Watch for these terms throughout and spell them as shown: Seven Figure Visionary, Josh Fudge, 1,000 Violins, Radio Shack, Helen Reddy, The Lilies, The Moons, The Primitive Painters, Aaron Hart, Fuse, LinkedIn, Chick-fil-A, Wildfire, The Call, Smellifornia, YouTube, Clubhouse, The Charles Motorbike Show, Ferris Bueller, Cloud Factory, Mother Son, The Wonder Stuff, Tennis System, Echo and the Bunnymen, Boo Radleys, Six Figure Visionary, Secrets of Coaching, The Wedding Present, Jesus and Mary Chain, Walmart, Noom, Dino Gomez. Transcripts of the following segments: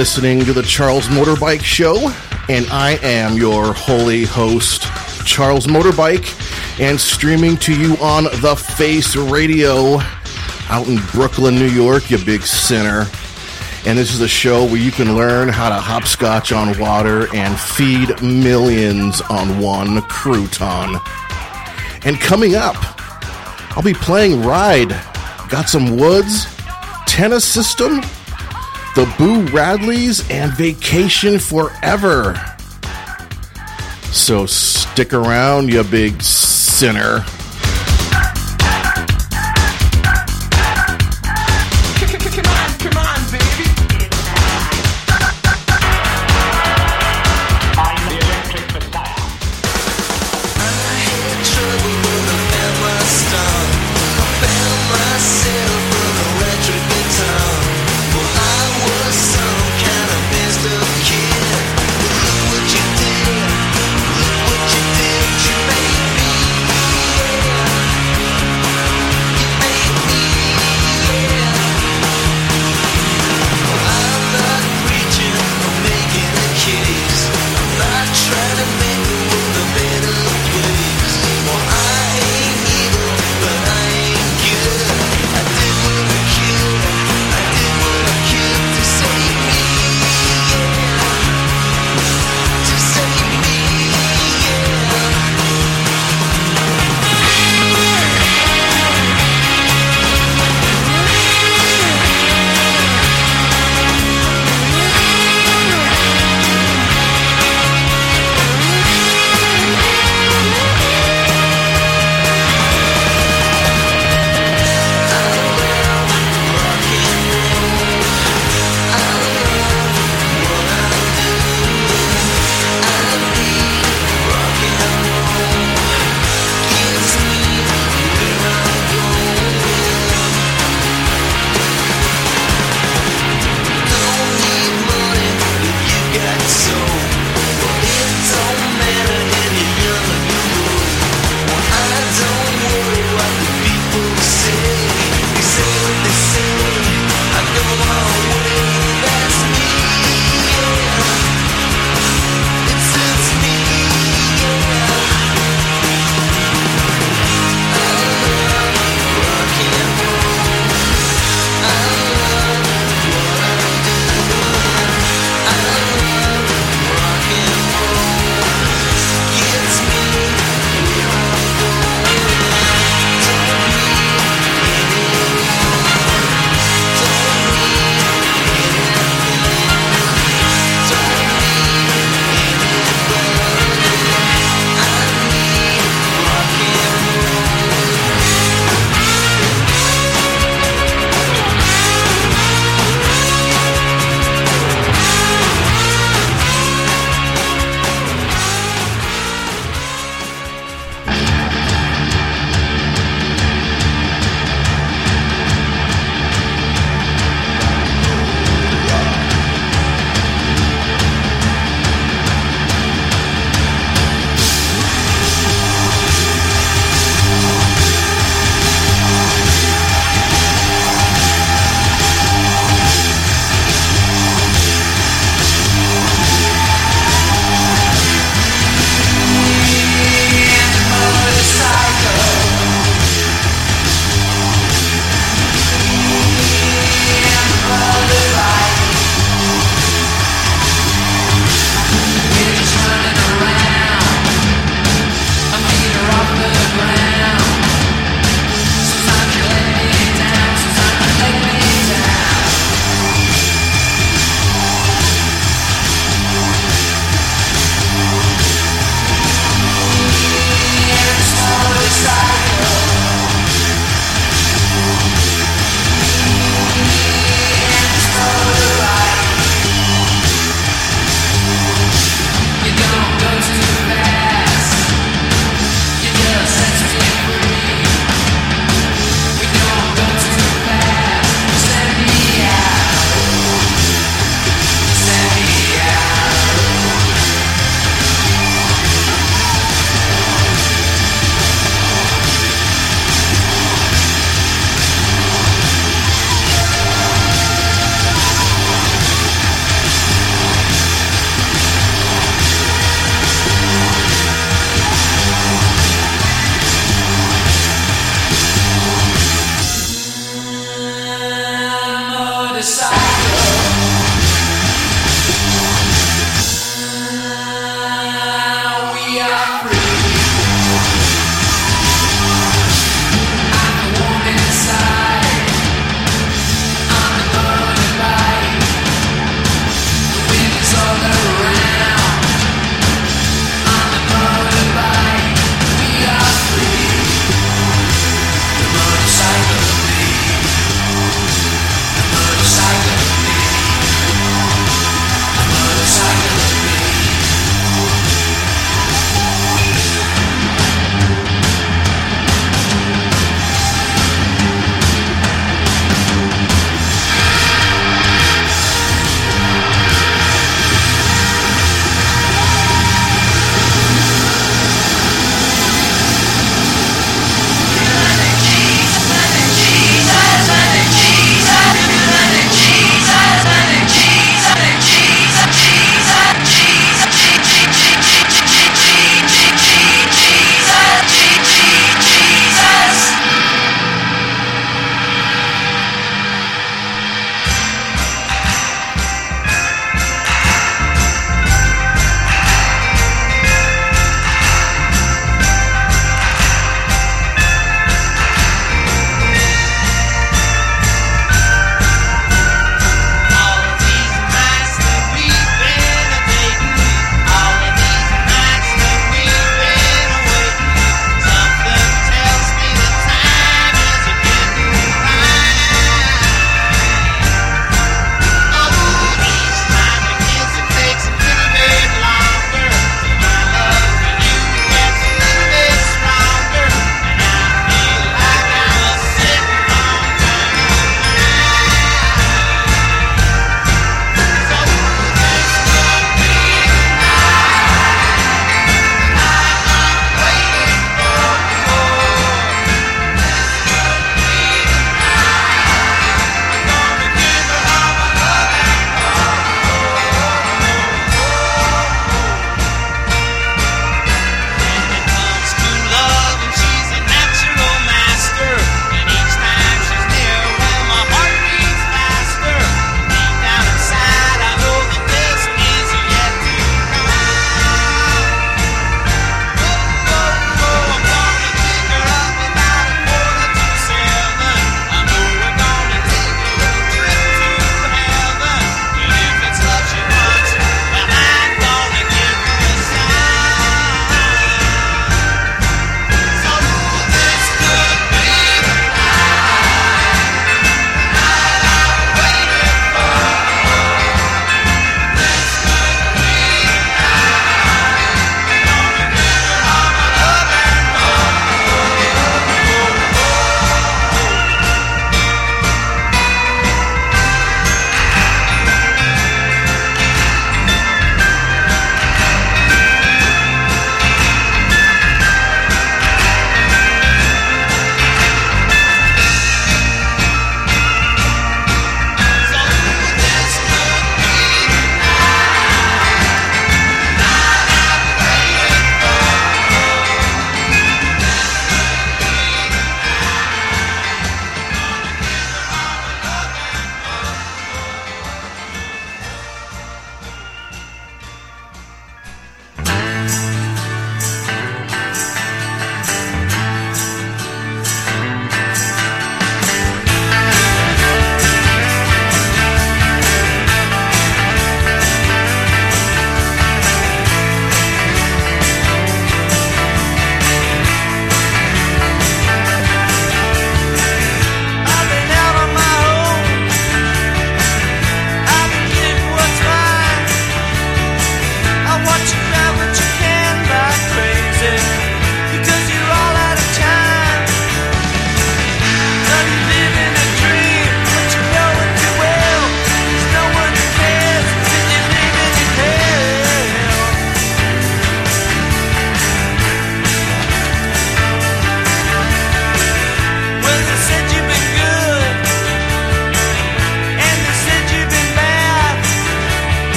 Listening to the Charles Motorbike Show, and I am your holy host, Charles Motorbike, and streaming to you on The Face Radio out in Brooklyn, New York, you big sinner. And this is a show where you can learn how to hopscotch on water and feed millions on one crouton. And coming up, I'll be playing Ride, got some Woods, Tennis System, the Boo Radleys, and Vacation Forever. So stick around, you big sinner.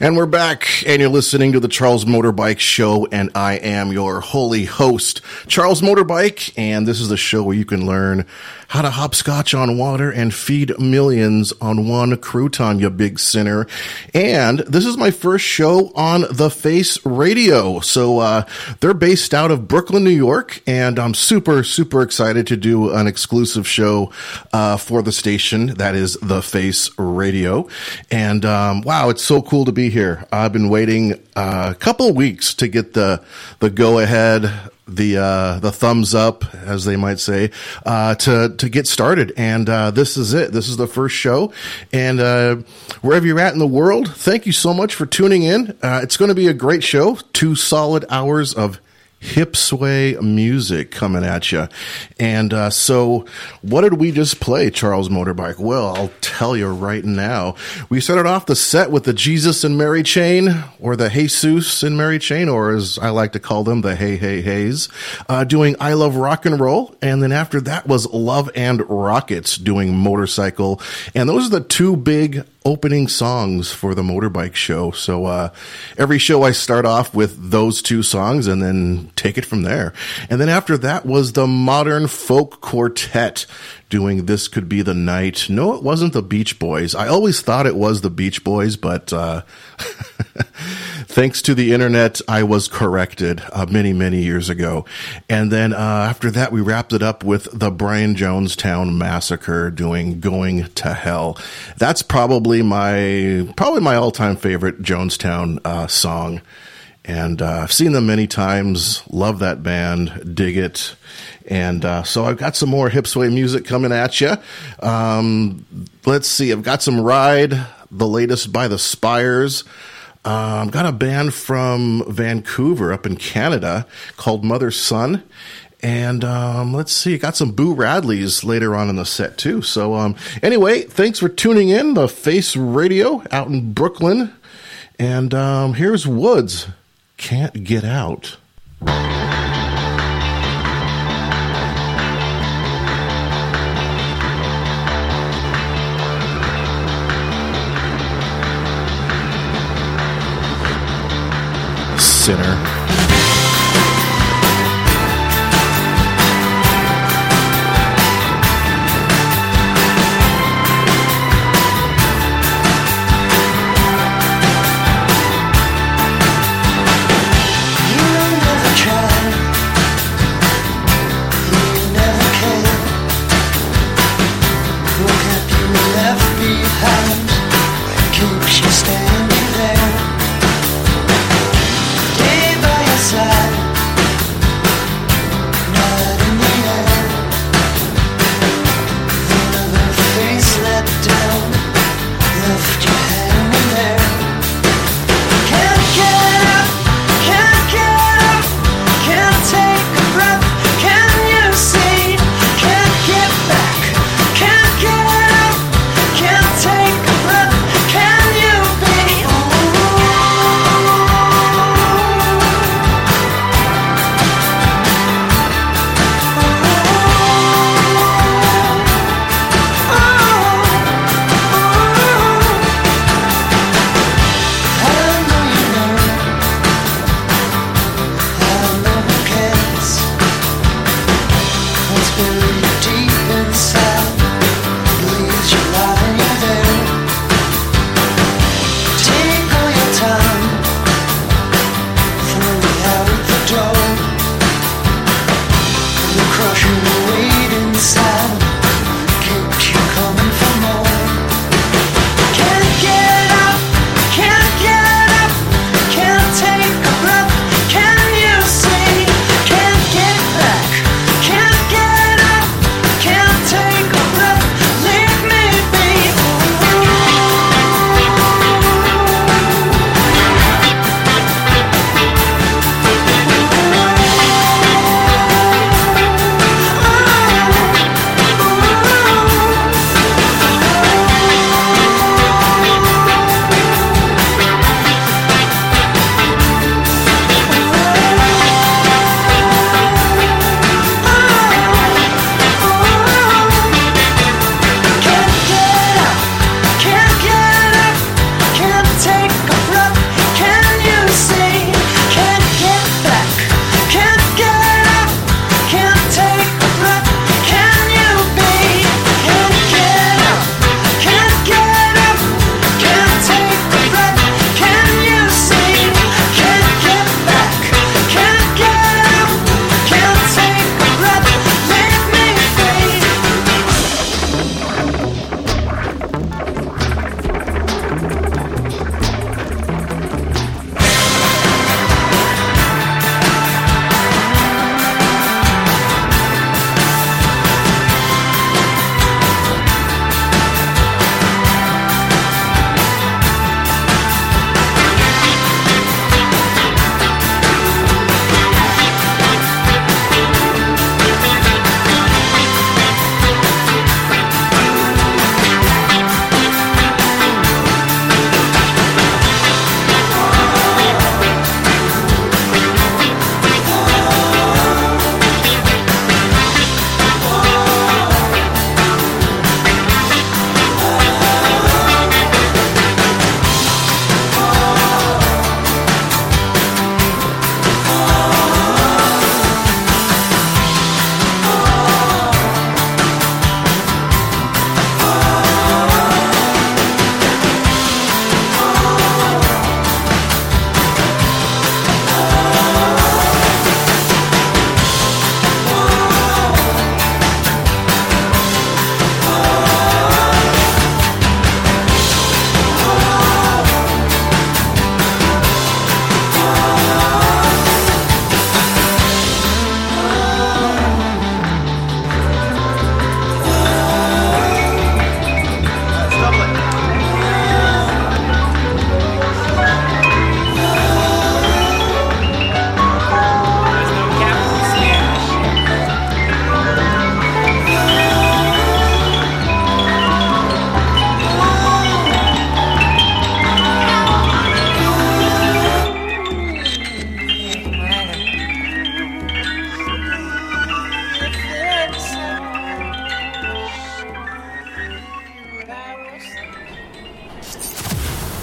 And we're back, and you're listening to the Charles Motorbike Show, and I am your holy host, Charles Motorbike, and this is the show where you can learn how to hopscotch on water and feed millions on one crouton, you big sinner. And this is my first show on The Face Radio. So they're based out of Brooklyn, New York, and I'm super, super excited to do an exclusive show for the station. That is The Face Radio. And wow, it's so cool to be here. I've been waiting a couple weeks to get the go ahead, the thumbs up, as they might say, to get started. And this is it. This is the first show. And wherever you're at in the world, thank you so much for tuning in. It's going to be a great show. 2 solid hours of Hipsway music coming at you. And so what did we just play, Charles Motorbike? Well, I'll tell you right now. We started off the set with the Jesus and Mary Chain, or the Jesus and Mary Chain, or as I like to call them, the Hey Hey Hey's, doing I Love Rock and Roll. And then after that was Love and Rockets doing Motorcycle. And those are the 2 big opening songs for the Motorbike Show. So every show I start off with those 2 songs and then take it from there. And then after that was the Modern Folk Quartet doing This Could Be the Night. No, it wasn't the Beach Boys. I always thought it was the Beach Boys, but thanks to the internet, I was corrected many, many years ago. And then after that, we wrapped it up with the Brian Jonestown Massacre doing Going to Hell. That's probably my all-time favorite Jonestown song. And I've seen them many times. Love that band. Dig it. And so I've got some more Hipsway music coming at you. Let's see. I've got some Ride, the latest by The Spires. I've got a band from Vancouver up in Canada called Mother Son. And let's see, got some Boo Radleys later on in the set, too. So anyway, thanks for tuning in. The Face Radio out in Brooklyn. And here's Woods, Can't Get Out. Sinner. Take a breath, can you be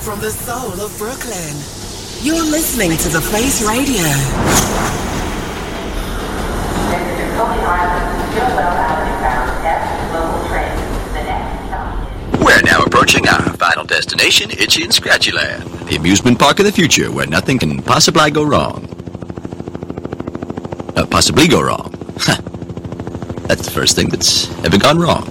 From the soul of Brooklyn, you're listening to The Face Radio. We're now approaching our final destination, Itchy and Scratchy Land, the amusement park of the future where nothing can possibly go wrong. Huh. That's the first thing that's ever gone wrong.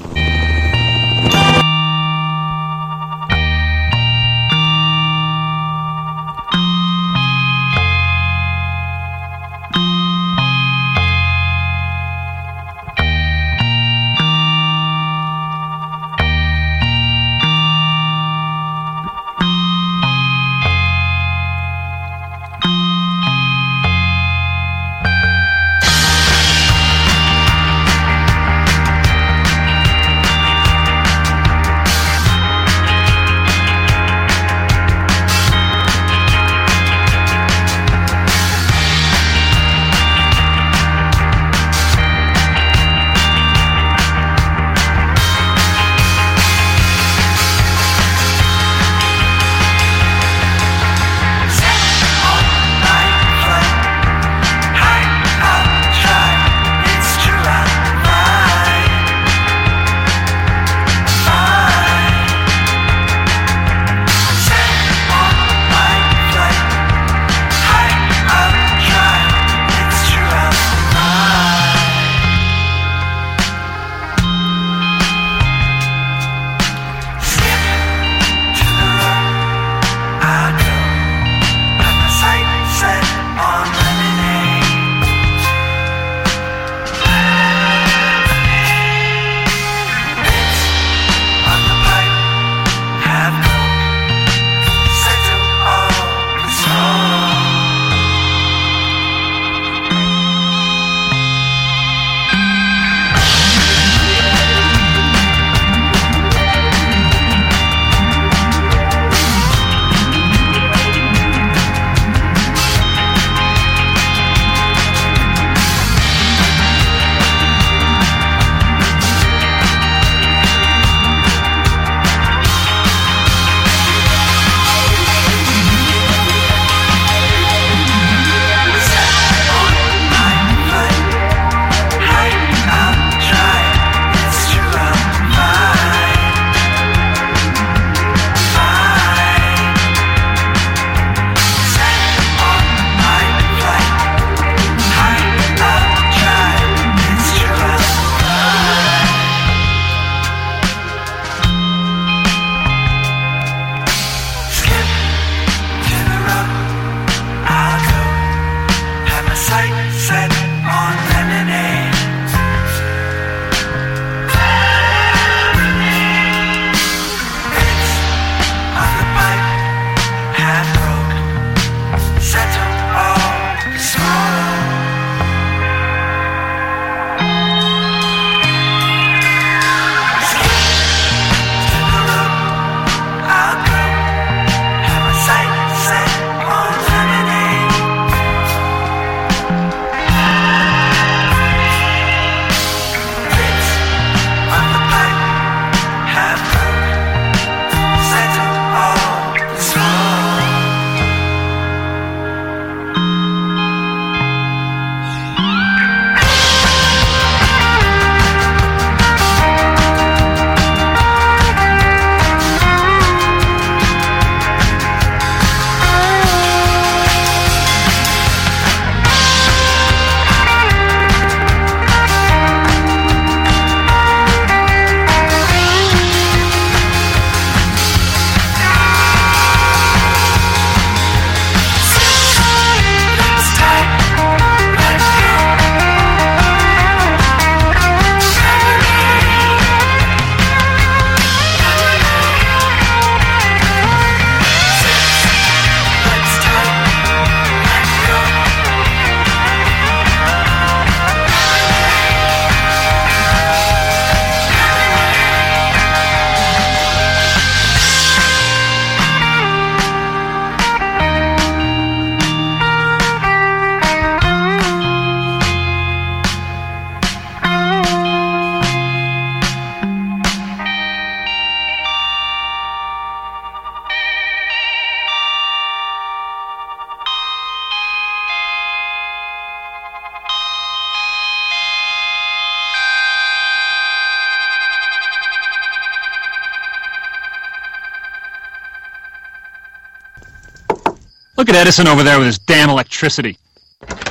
Look at Edison over there with his damn electricity.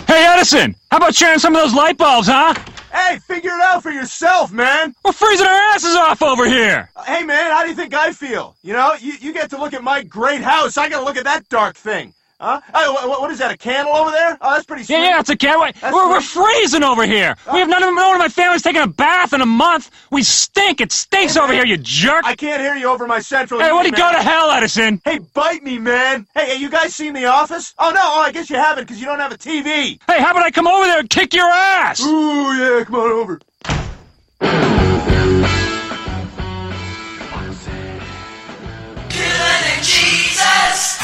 Hey, Edison! How about sharing some of those light bulbs, huh? Hey, figure it out for yourself, man! We're freezing our asses off over here! Hey, man, how do you think I feel? You know, you get to look at my great house. I gotta look at that dark thing. Huh? Hey, what is that, a candle over there? Oh, that's pretty sweet. Yeah, it's a candle. We're freezing over here. Oh. We have none of them. No one of my family's taken a bath in a month. We stink. It stinks over here, you jerk. I can't hear you over my central. Hey, what do you go to hell, Edison? Hey, bite me, man. Hey, you guys seen The Office? Oh, no. Oh, I guess you haven't because you don't have a TV. Hey, how about I come over there and kick your ass? Ooh, yeah, come on over. Good Jesus.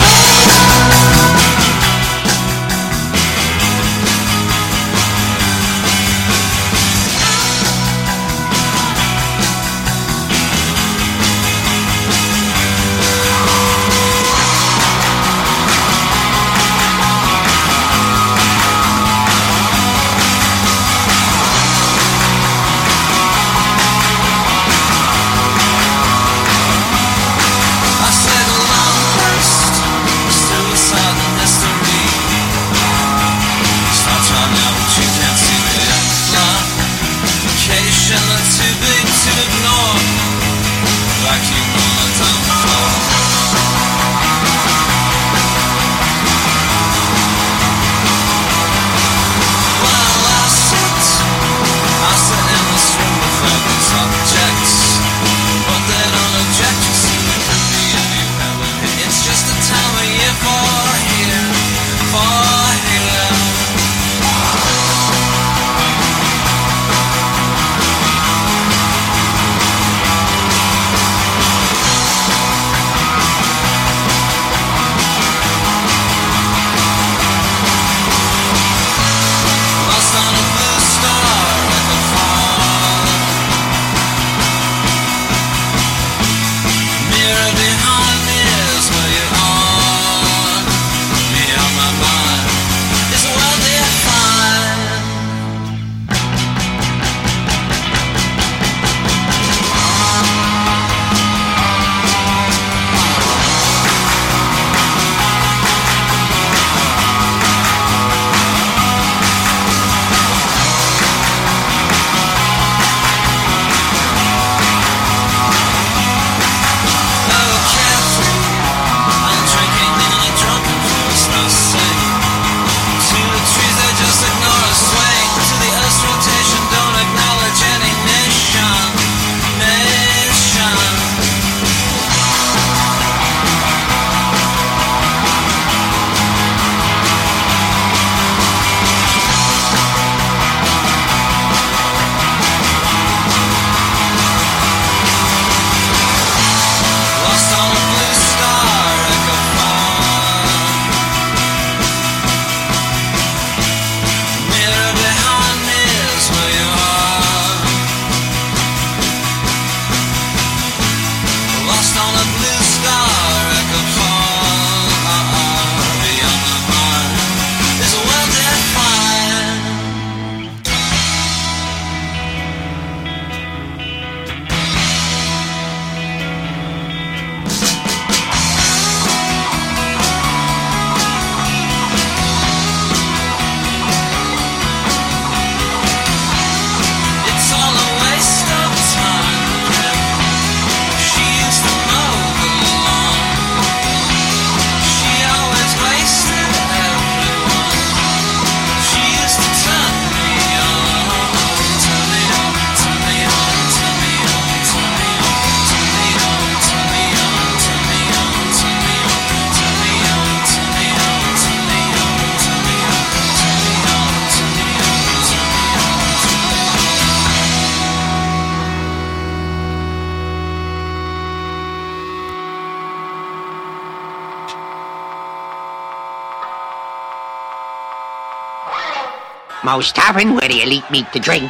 Most Tavern, where do you eat meat to drink? Yeah,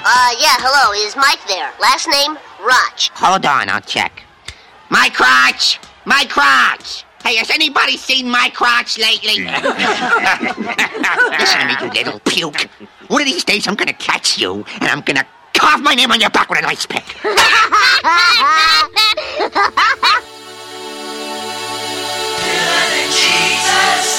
hello, is Mike there? Last name, Roch. Hold on, I'll check. My crotch! My crotch! Hey, has anybody seen my crotch lately? Listen to me, you little puke. One of these days I'm gonna catch you, and I'm gonna carve my name on your back with an ice pick. Jesus!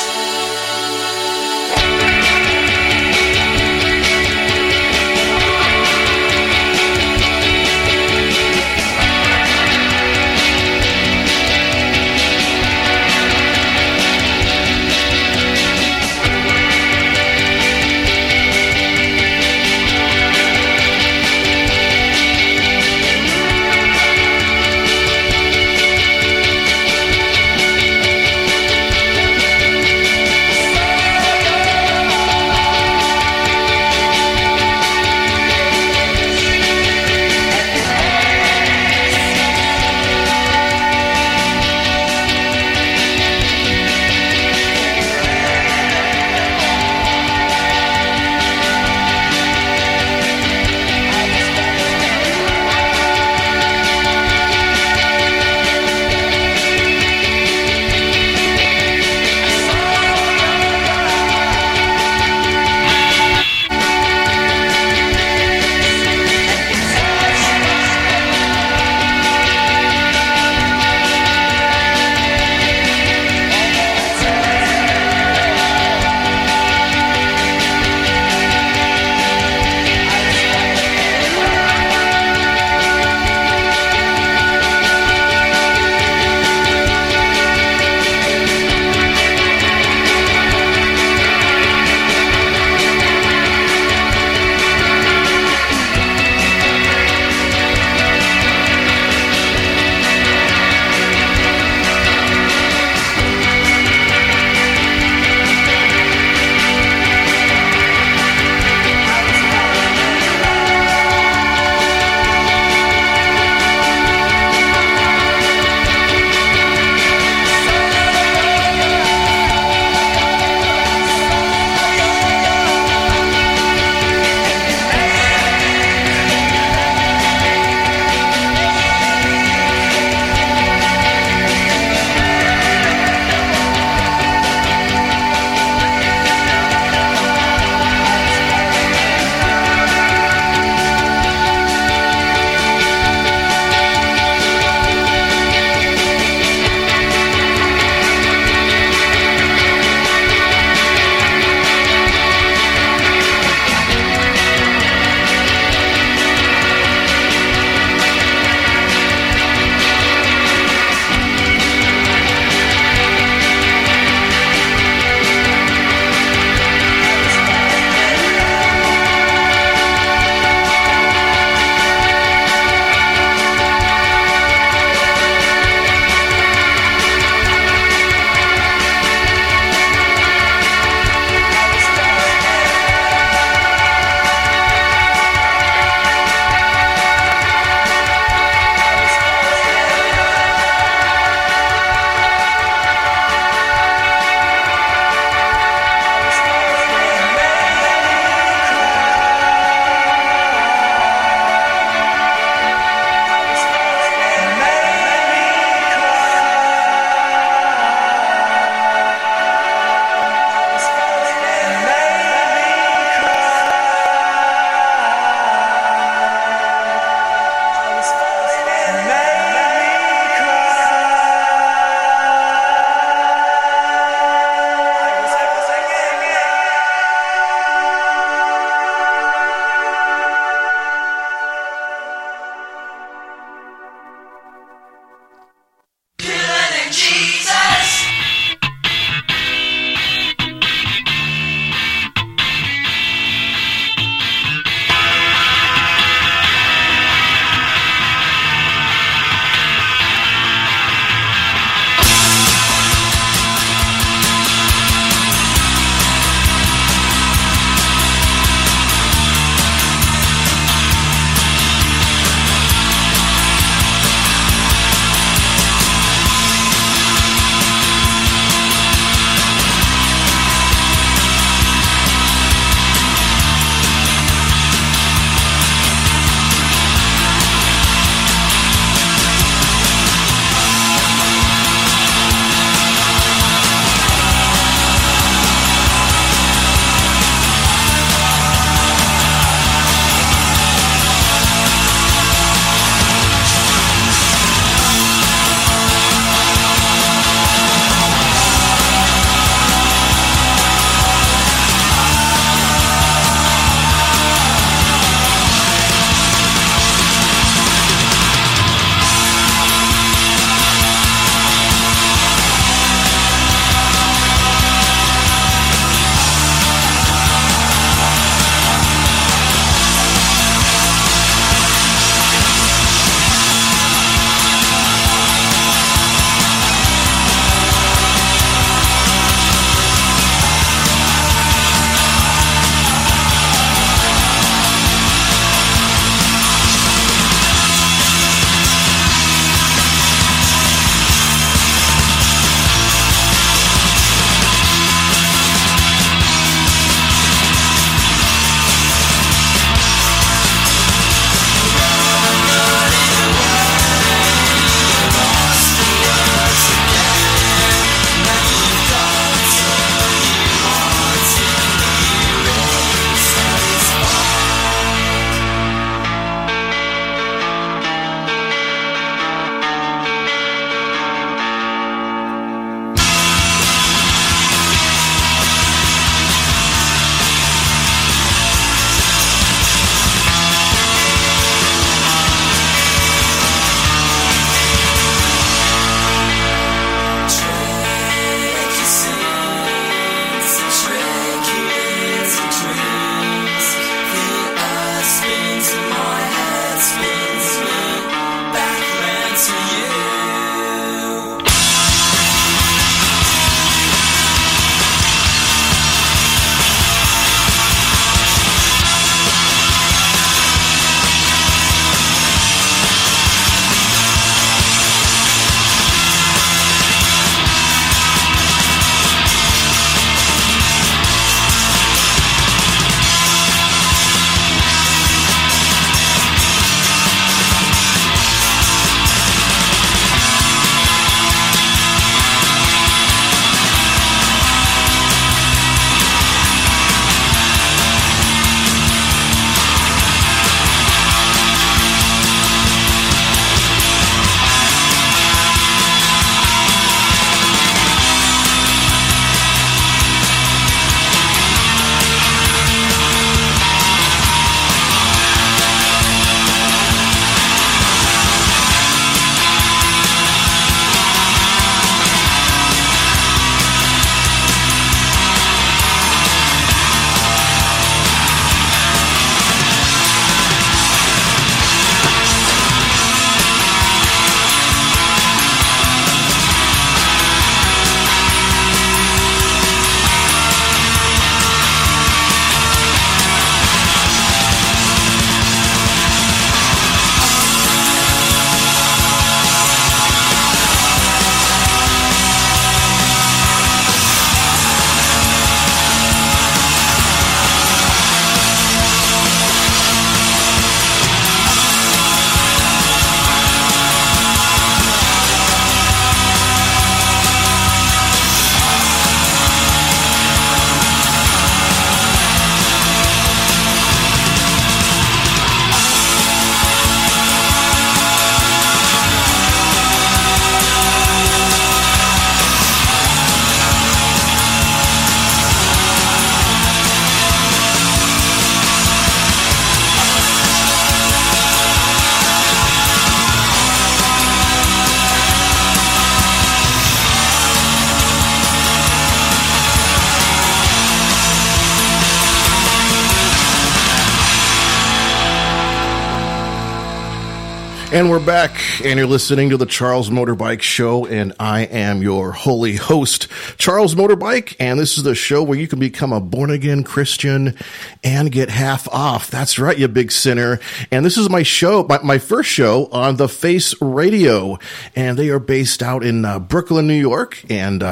And we're back, and you're listening to The Charles Motorbike Show, and I am your holy host, Charles Motorbike, and this is the show where you can become a born-again Christian and get half off. That's right, you big sinner. And this is my show, my first show on The Face Radio, and they are based out in Brooklyn, New York, and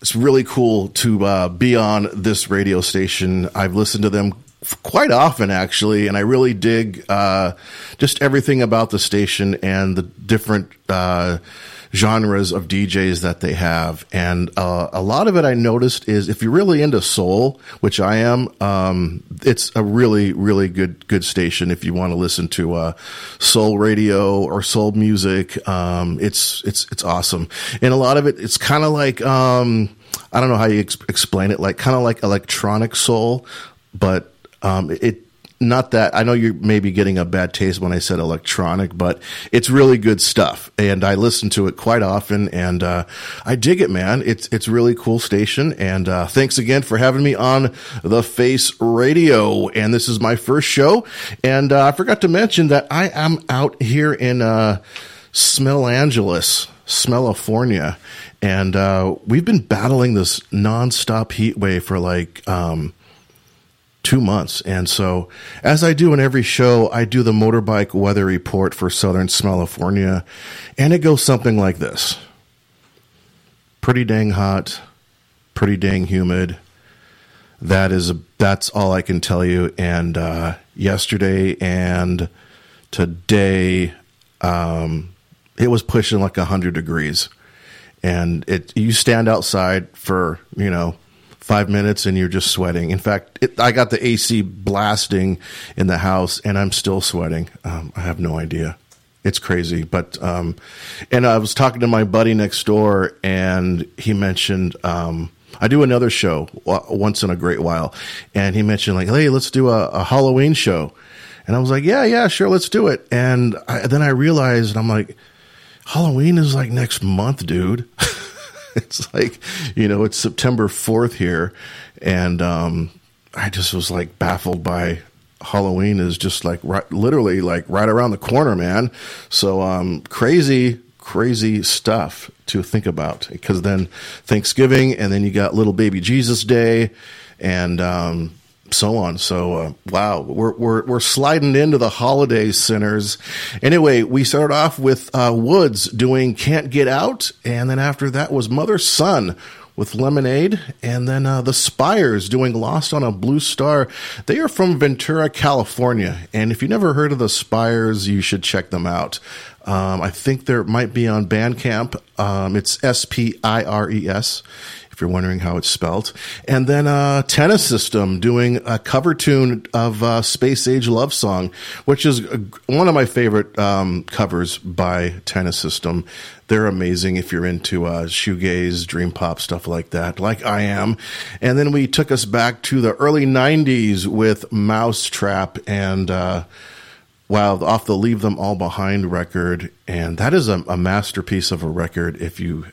it's really cool to be on this radio station. I've listened to them quite often, actually, and I really dig just everything about the station and the different genres of DJs that they have. And a lot of it I noticed is if you're really into soul, which I am, it's a really, really good station if you want to listen to soul radio or soul music. It's awesome, and a lot of it, it's kind of like I don't know how you explain it, like kind of like electronic soul, but it not that I know you're maybe getting a bad taste when I said electronic, but it's really good stuff, and I listen to it quite often, and I dig it, man. It's really cool station, and thanks again for having me on The Face Radio. And this is my first show, and I forgot to mention that I am out here in Smellangeles, Smellifornia, and we've been battling this nonstop heat wave for like 2 months. And so, as I do in every show, I do the motorbike weather report for Southern Smellifornia, and it goes something like this. Pretty dang hot, pretty dang humid. That's all I can tell you. And yesterday and today, it was pushing like 100 degrees. And you stand outside for, 5 minutes and you're just sweating. In fact, I got the AC blasting in the house and I'm still sweating. I have no idea. It's crazy. But, and I was talking to my buddy next door, and he mentioned, I do another show once in a great while. And he mentioned, like, hey, let's do a Halloween show. And I was like, yeah, sure, let's do it. And then I realized, I'm like, Halloween is like next month, dude. It's like, it's September 4th here. And I just was like baffled by Halloween is just like literally like right around the corner, man. So crazy stuff to think about, because then Thanksgiving, and then you got little baby Jesus Day, and so on. So, wow, we're sliding into the holiday, sinners. Anyway, we started off with Woods doing Can't Get Out, and then after that was Mother Son with Lemonade, and then the Spires doing Lost on a Blue Star. They are from Ventura, California, and if you never heard of the Spires, you should check them out. I think there might be on Bandcamp. It's Spires. If you're wondering how it's spelled. And then Tennis System doing a cover tune of Space Age Love Song, which is one of my favorite covers by Tennis System. They're amazing if you're into shoegaze, dream pop, stuff like that, like I am. And then we took us back to the early 90s with Mousetrap and off the Leave Them All Behind record. And that is a masterpiece of a record. If you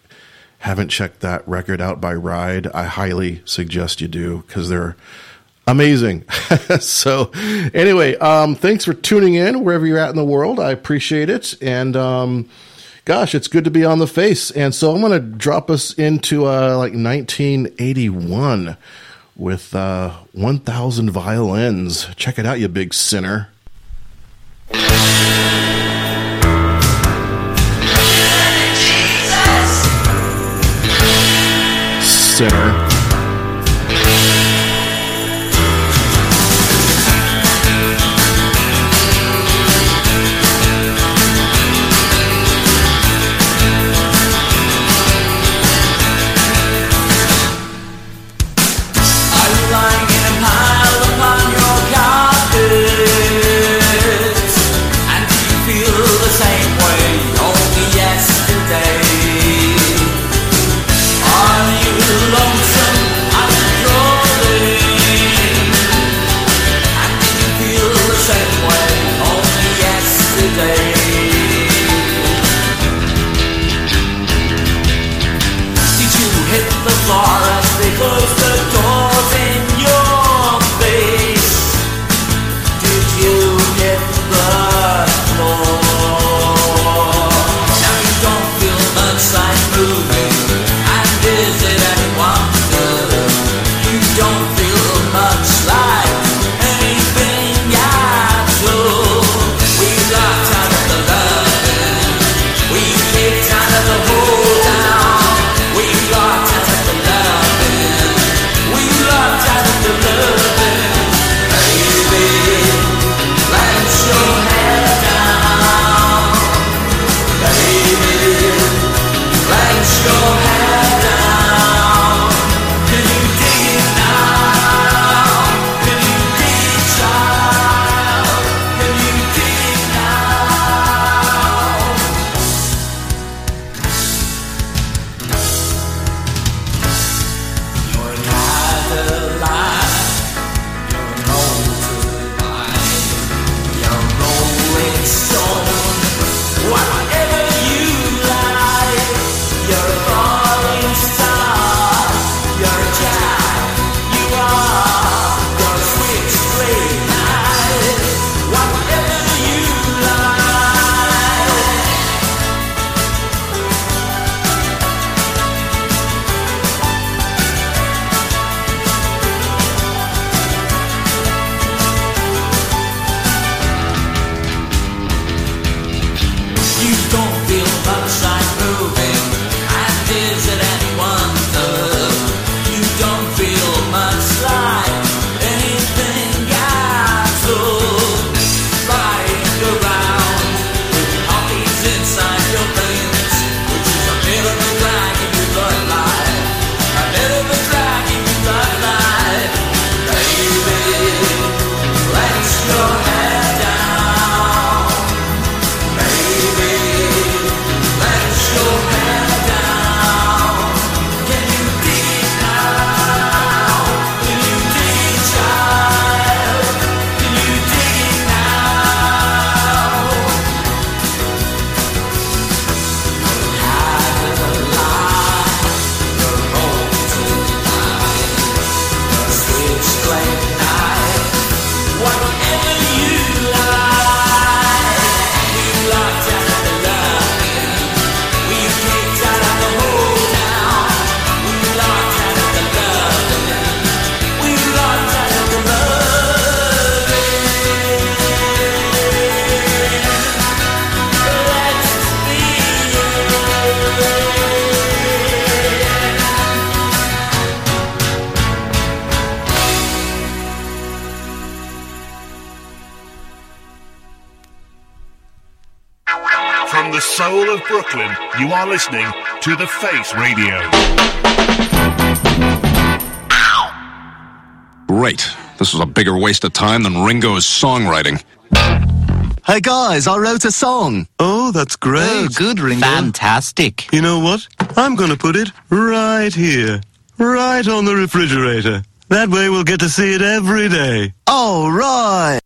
haven't checked that record out by Ride, I highly suggest you do, because they're amazing. So anyway, thanks for tuning in wherever you're at in the world. I appreciate it. And gosh, it's good to be on The Face. And so I'm going to drop us into 1981 with 1,000 Violins. Check it out, you big sinner. Sinner. Long soul of Brooklyn, you are listening to The Face Radio. Great. This was a bigger waste of time than Ringo's songwriting. Hey guys, I wrote a song. Oh, that's great. Oh, good, Ringo. Fantastic. You know what? I'm going to put it right here. Right on the refrigerator. That way we'll get to see it every day. All right.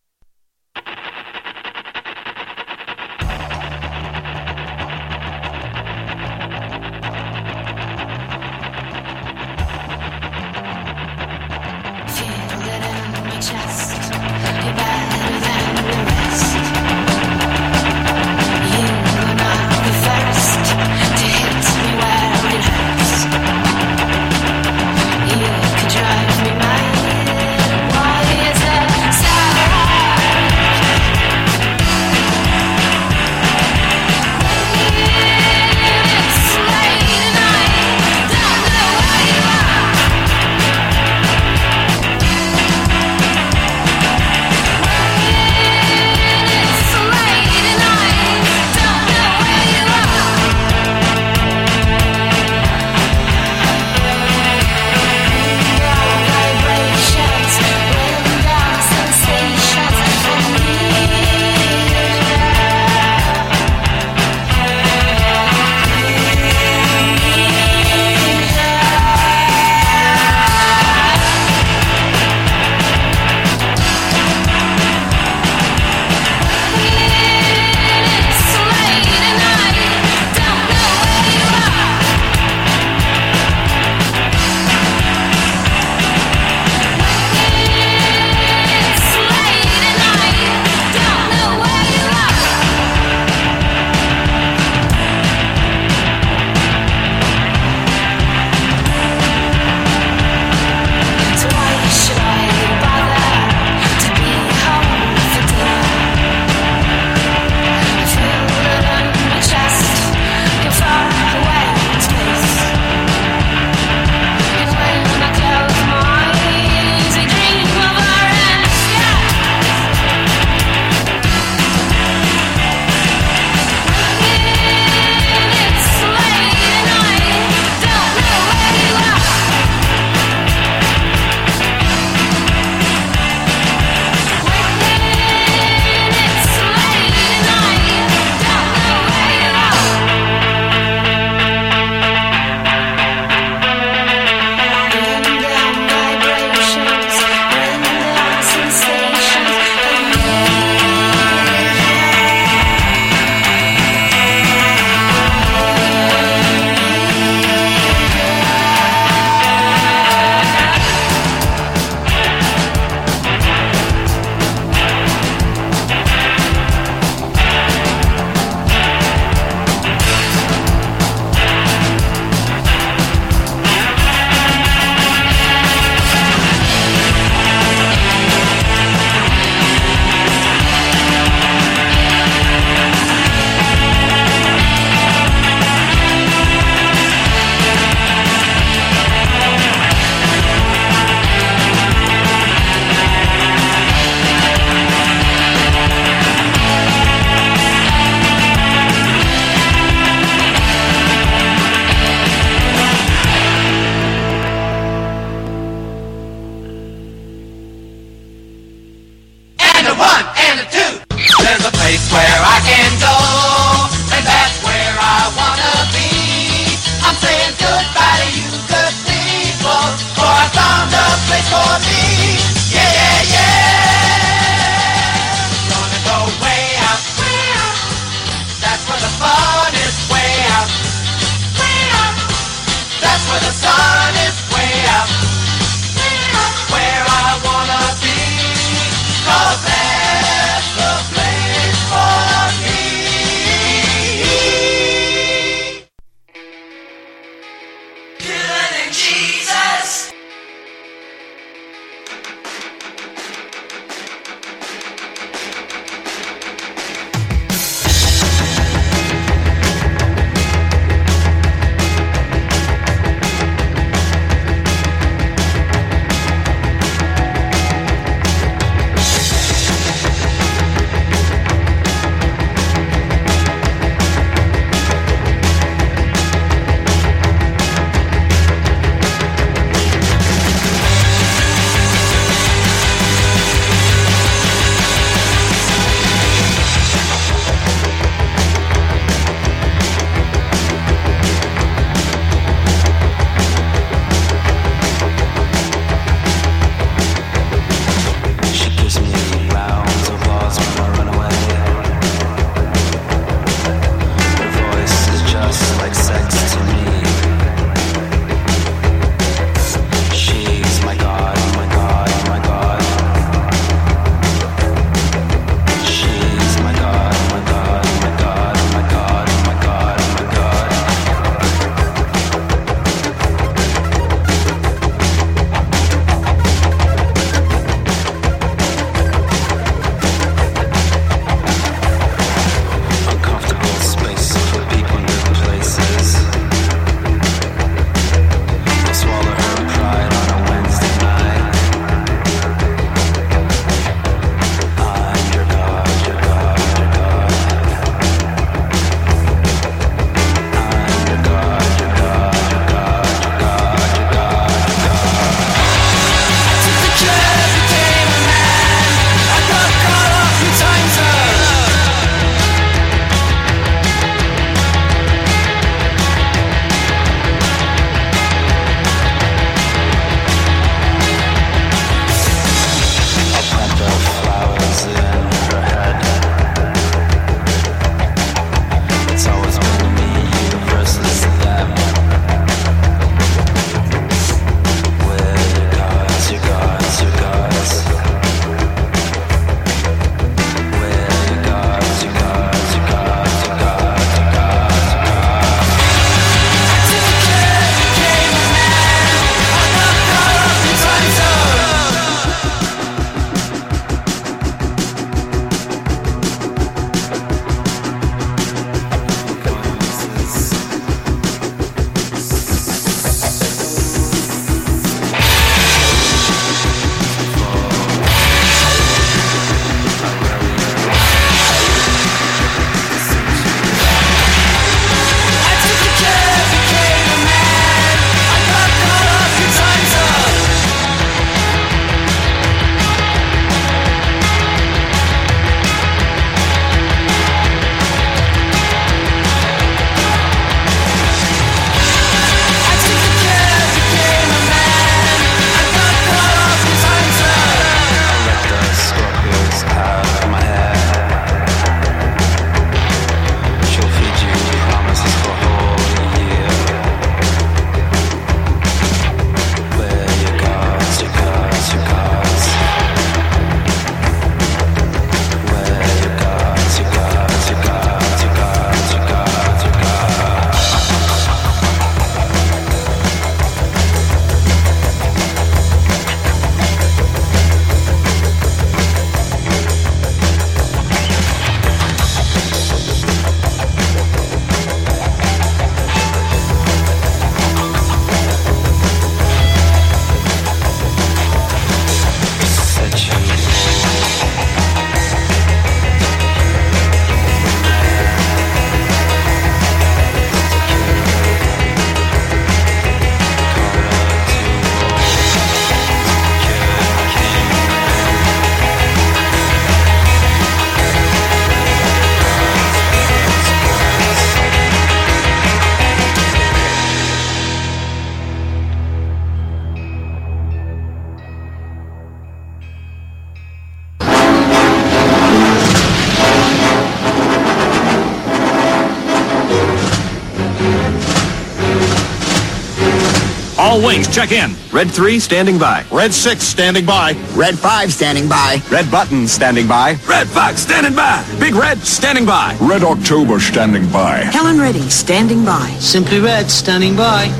All wings, check in. Red 3, standing by. Red 6, standing by. Red 5, standing by. Red Button, standing by. Red Fox, standing by. Big Red, standing by. Red October, standing by. Helen Reddy, standing by. Simply Red, standing by.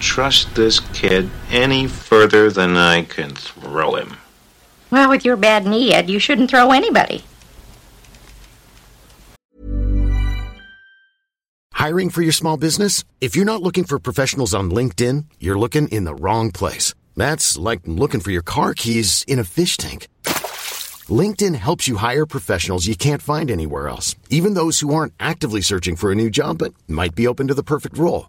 Trust this kid any further than I can throw him. Well, with your bad knee, Ed, you shouldn't throw anybody. Hiring for your small business? If you're not looking for professionals on LinkedIn, you're looking in the wrong place. That's like looking for your car keys in a fish tank. LinkedIn helps you hire professionals you can't find anywhere else, even those who aren't actively searching for a new job but might be open to the perfect role.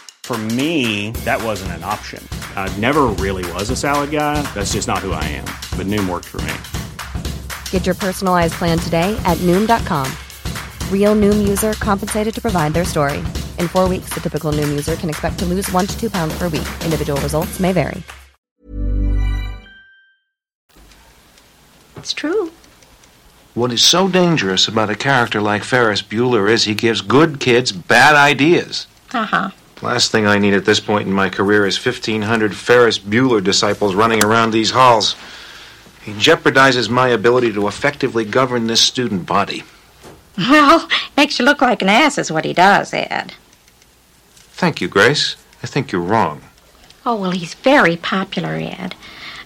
For me, that wasn't an option. I never really was a salad guy. That's just not who I am. But Noom worked for me. Get your personalized plan today at Noom.com. Real Noom user compensated to provide their story. In 4 weeks, the typical Noom user can expect to lose 1 to 2 pounds per week. Individual results may vary. It's true. What is so dangerous about a character like Ferris Bueller is he gives good kids bad ideas. Uh-huh. Last thing I need at this point in my career is 1,500 Ferris Bueller disciples running around these halls. He jeopardizes my ability to effectively govern this student body. Well, makes you look like an ass is what he does, Ed. Thank you, Grace. I think you're wrong. Oh, well, he's very popular, Ed.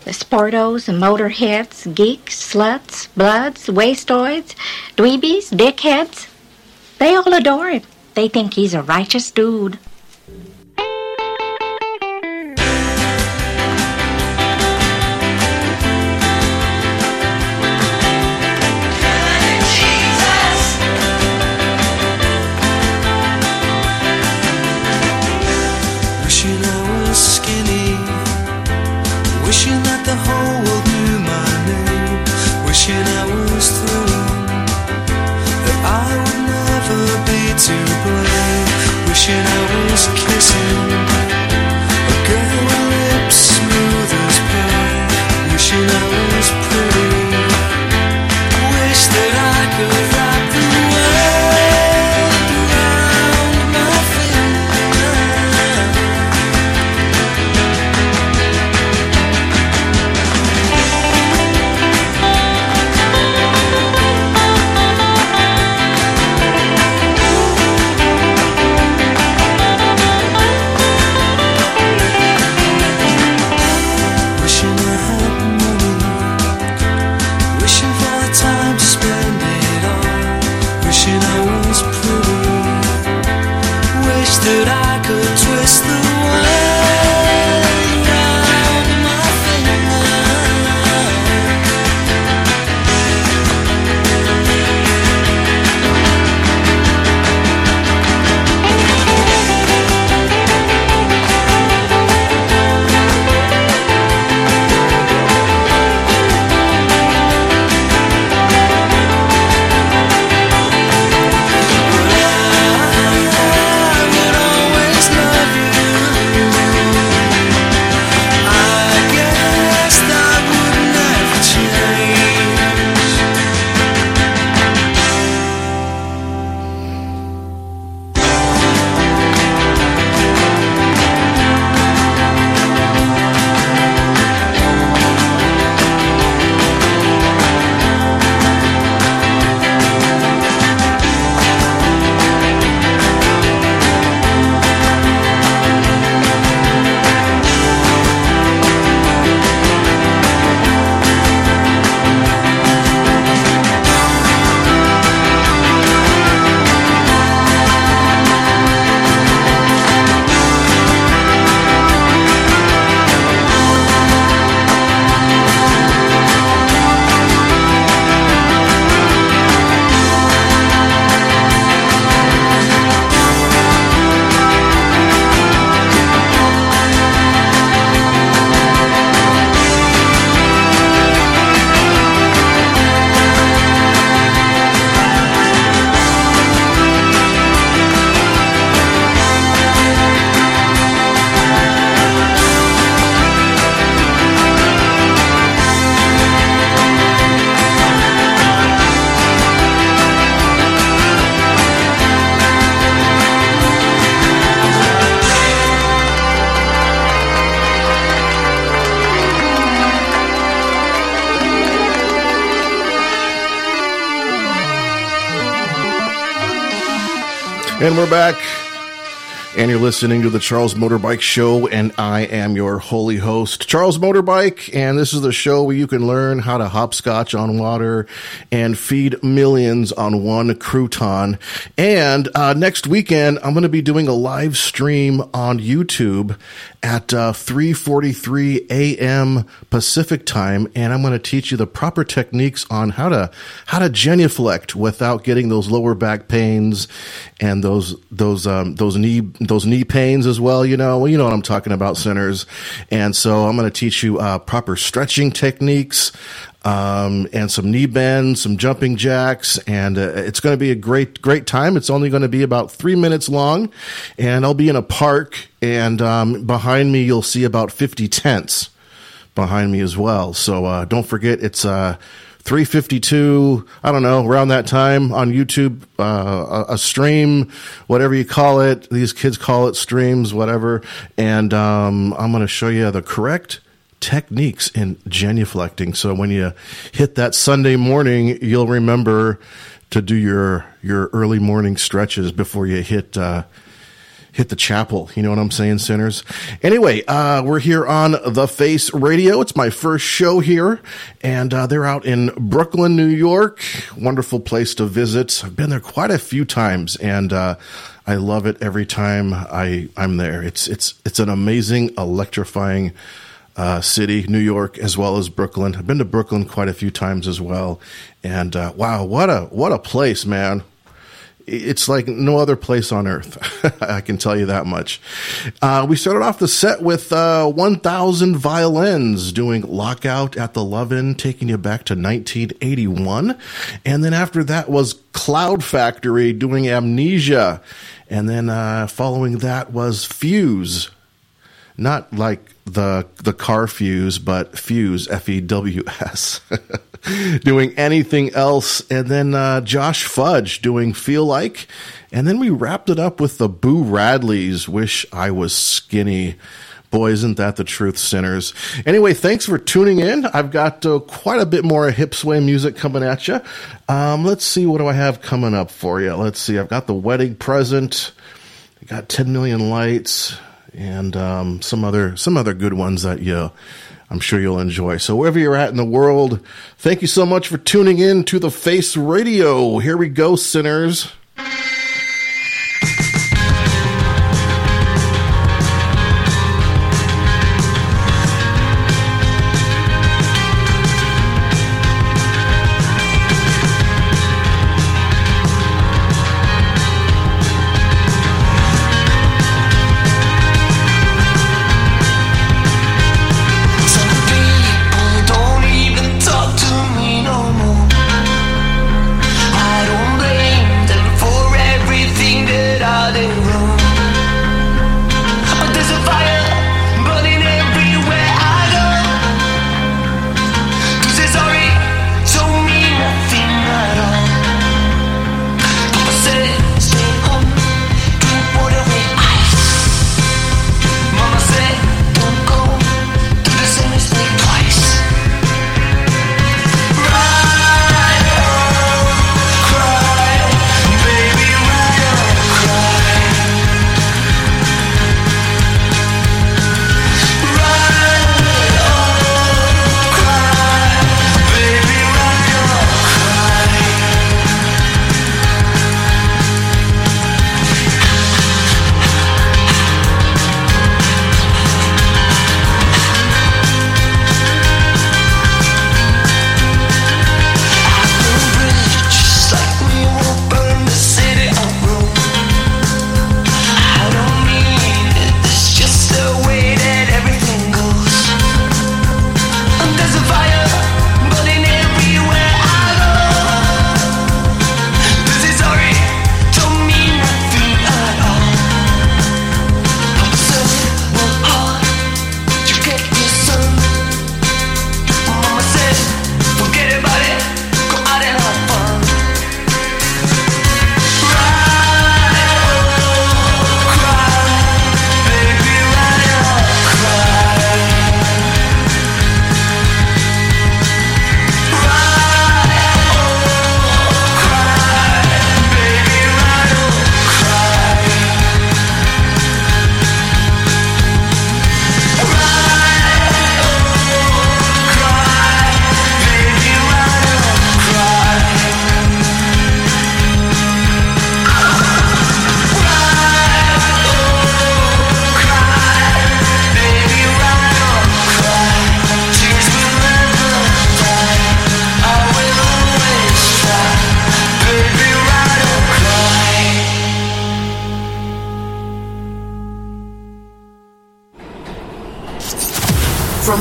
The sportos, the motorheads, geeks, sluts, bloods, wastoids, dweebies, dickheads. They all adore him. They think he's a righteous dude. And we're back, and you're listening to The Charles Motorbike Show, and I am your holy host, Charles Motorbike, and this is the show where you can learn how to hopscotch on water and feed millions on one crouton. And next weekend, I'm going to be doing a live stream on YouTube at 3:43 a.m. Pacific time, and I'm going to teach you the proper techniques on how to genuflect without getting those lower back pains and those knee pains as well. You know what I'm talking about, sinners. And so I'm going to teach you proper stretching techniques. And some knee bends, some jumping jacks, and it's going to be a great time. It's only going to be about 3 minutes long, and I'll be in a park, and behind me you'll see about 50 tents behind me as well. So don't forget, it's 352, I don't know, around that time on YouTube, a stream, whatever you call it. These kids call it streams, whatever. And I'm going to show you the correct techniques in genuflecting. So when you hit that Sunday morning, you'll remember to do your early morning stretches before you hit hit the chapel. You know what I'm saying, sinners? Anyway, we're here on The Face Radio. It's my first show here, and they're out in Brooklyn, New York. Wonderful place to visit. I've been there quite a few times, and I love it every time I'm there. It's an amazing, electrifying city, New York, as well as Brooklyn. I've been to Brooklyn quite a few times as well. And wow, what a place, man. It's like no other place on earth. I can tell you that much. We started off the set with 1,000 Violins doing Lockout at the Lovin', taking you back to 1981. And then after that was Cloud Factory doing Amnesia. And then following that was Fuse. Not like the car fuse, but Fuse, F-E-W-S, doing Anything Else. And then Josh Fudge doing Feel Like. And then we wrapped it up with the Boo Radleys, Wish I Was Skinny. Boy, isn't that the truth, sinners. Anyway, thanks for tuning in. I've got quite a bit more Hipsway music coming at you. Let's see, what do I have coming up for you? Let's see, I've got The Wedding Present. I got 10 Million Lights. And some other good ones that I'm sure you'll enjoy. So wherever you're at in the world, thank you so much for tuning in to The Face Radio. Here we go, sinners.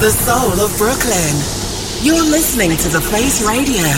The soul of Brooklyn. You're listening to The Face Radio.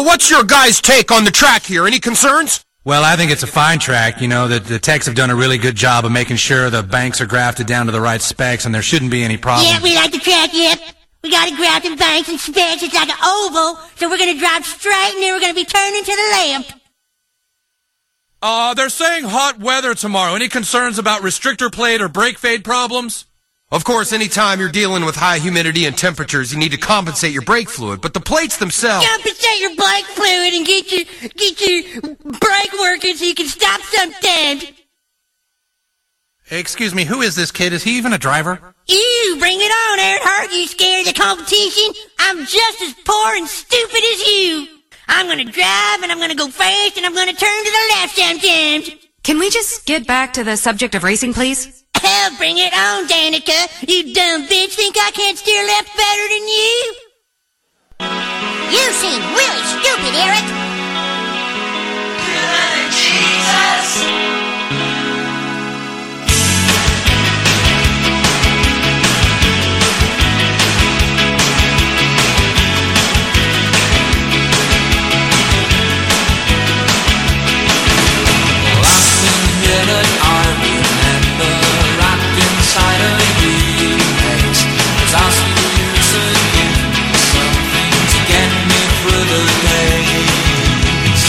Now, what's your guys' take on the track here? Any concerns? Well, I think it's a fine track. You know, the techs have done a really good job of making sure the banks are grafted down to the right specs, and there shouldn't be any problems. Yeah, we like the track, yep. We got to graft and banks and specs. It's like an oval, so we're going to drive straight, and then we're going to be turning to the left. They're saying hot weather tomorrow. Any concerns about restrictor plate or brake fade problems? Of course, any time you're dealing with high humidity and temperatures, you need to compensate your brake fluid, but the plates themselves... Compensate your brake fluid and get your brake working so you can stop sometimes. Excuse me, who is this kid? Is he even a driver? Ew, bring it on, Aaron Hart. You scared of the competition? I'm just as poor and stupid as you. I'm going to drive, and I'm going to go fast, and I'm going to turn to the left sometimes. Can we just get back to the subject of racing, please? Hell, bring it on, Danica. You dumb bitch. Think I can't steer left better than you? You seem really stupid, Eric. Good Jesus. Locked in an army member wrapped inside a remix. Cause I'll still use a gift, something to get me through the days.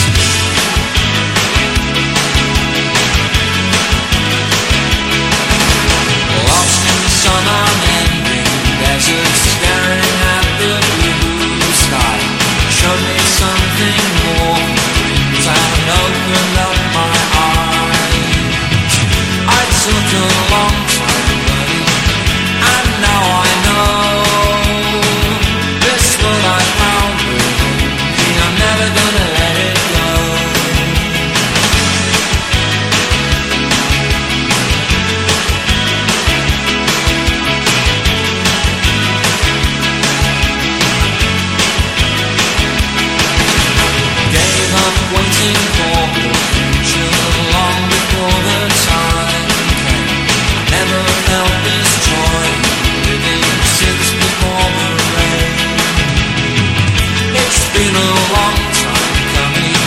Lost in the sun on ending deserts, staring at the blue sky. Show me something more, cause I've opened up my eyes. Took a long time, buddy, and now I know this world I found within me, I'm never gonna let it go. Gave up waiting for the future long before the time. Never felt this joy, living since before the rain. It's been a long time coming,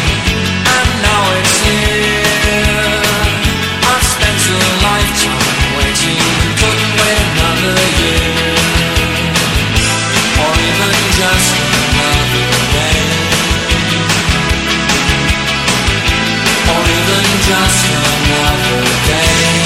and now it's here. I've spent a lifetime waiting, couldn't wait another year, or even just another day, or even just another day.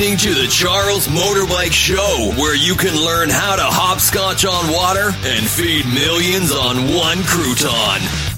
listening to The Charles Motorbike Show, where you can learn how to hopscotch on water and feed millions on one crouton.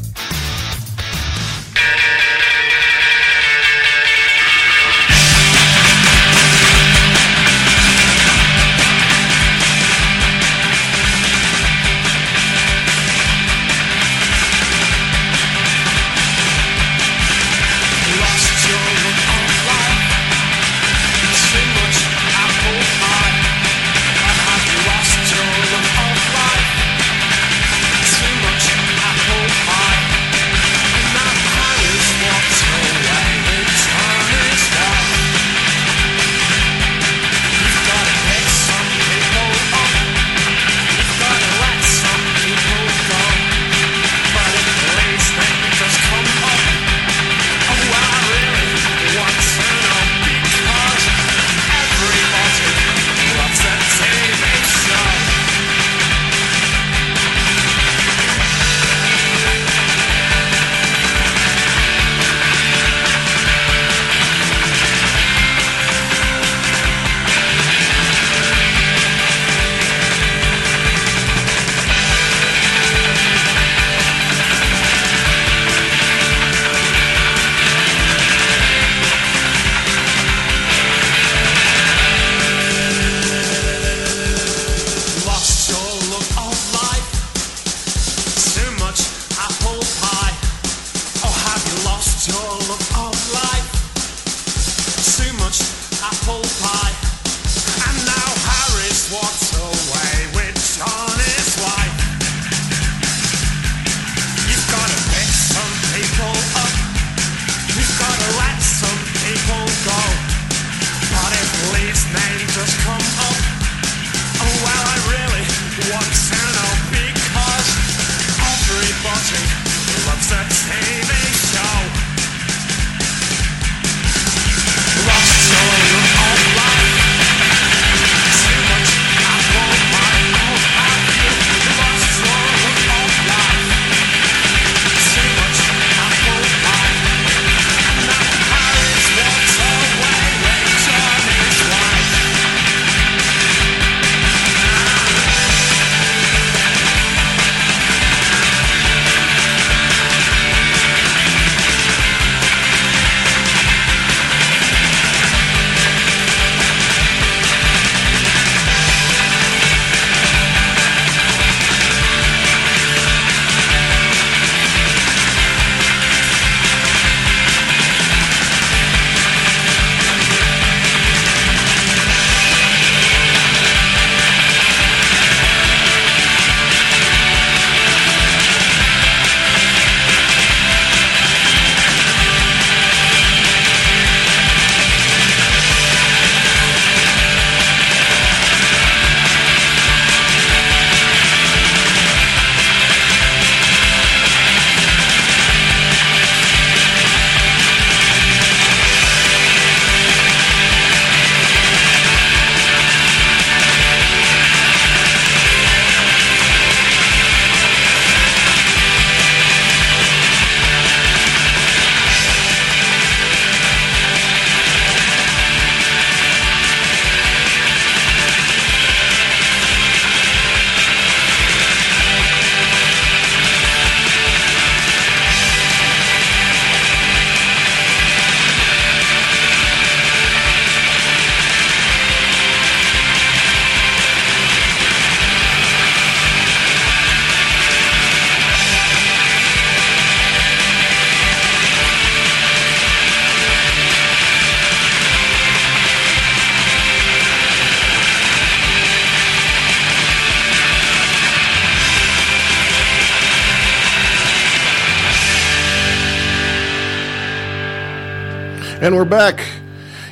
And we're back,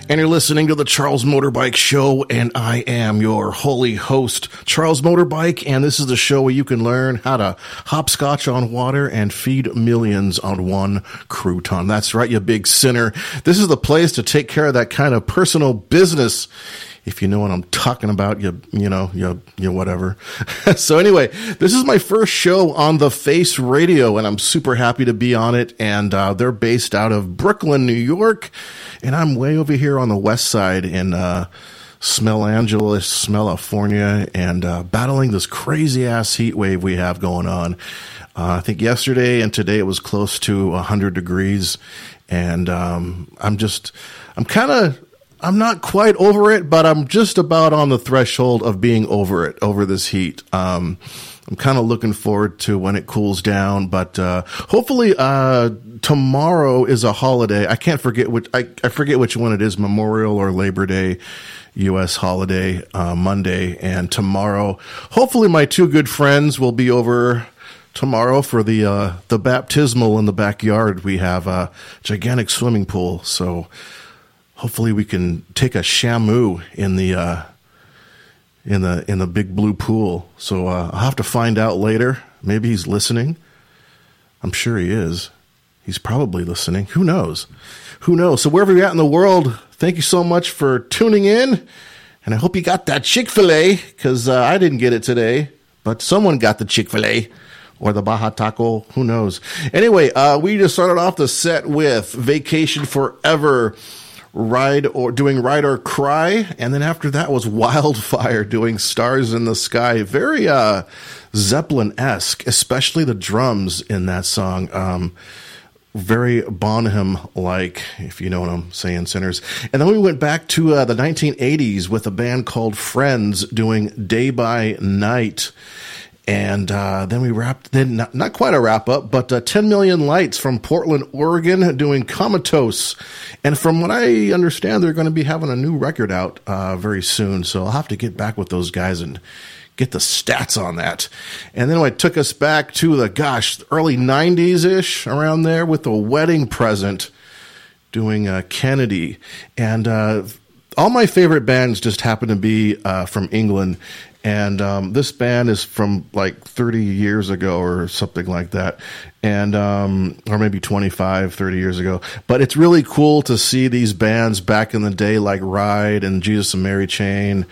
and you're listening to the Charles Motorbike Show, and I am your holy host, Charles Motorbike, and this is the show where you can learn how to hopscotch on water and feed millions on one crouton. That's right, you big sinner. This is the place to take care of that kind of personal business. if you know what I'm talking about, you whatever. So anyway, this is my first show on The Face Radio, and I'm super happy to be on it. And they're based out of Brooklyn, New York, and I'm way over here on the west side in Smellangeles, California, and battling this crazy-ass heat wave we have going on. I think yesterday and today it was close to 100 degrees, and I'm not quite over it, but I'm just about on the threshold of being over it, over this heat. I'm kind of looking forward to when it cools down, but hopefully tomorrow is a holiday. I can't forget which one it is, Memorial or Labor Day, U.S. holiday, Monday, and tomorrow. Hopefully my two good friends will be over tomorrow for the baptismal in the backyard. We have a gigantic swimming pool, so hopefully we can take a shamu in the big blue pool. So I'll have to find out later. Maybe he's listening. I'm sure he is. He's probably listening. Who knows? So wherever you're at in the world, thank you so much for tuning in. And I hope you got that Chick-fil-A, because I didn't get it today, but someone got the Chick-fil-A. Or the Baja Taco, who knows? Anyway, we just started off the set with Vacation Forever, Ride or Cry, and then after that was Wildfire doing Stars in the Sky. Very Zeppelin-esque, especially the drums in that song. Very Bonham-like, if you know what I'm saying, sinners. And then we went back to the 1980s with a band called Friends doing Day by Night. And then we wrapped, then not quite a wrap up, but 10 Million Lights from Portland, Oregon, doing Comatose. And from what I understand, they're going to be having a new record out very soon. So I'll have to get back with those guys and get the stats on that. And then I took us back to the early 90s-ish, around there, with The Wedding Present doing Kennedy. And all my favorite bands just happen to be from England. And this band is from like 30 years ago or something like that, and or maybe 25, 30 years ago. But it's really cool to see these bands back in the day, like Ride and Jesus and Mary Chain,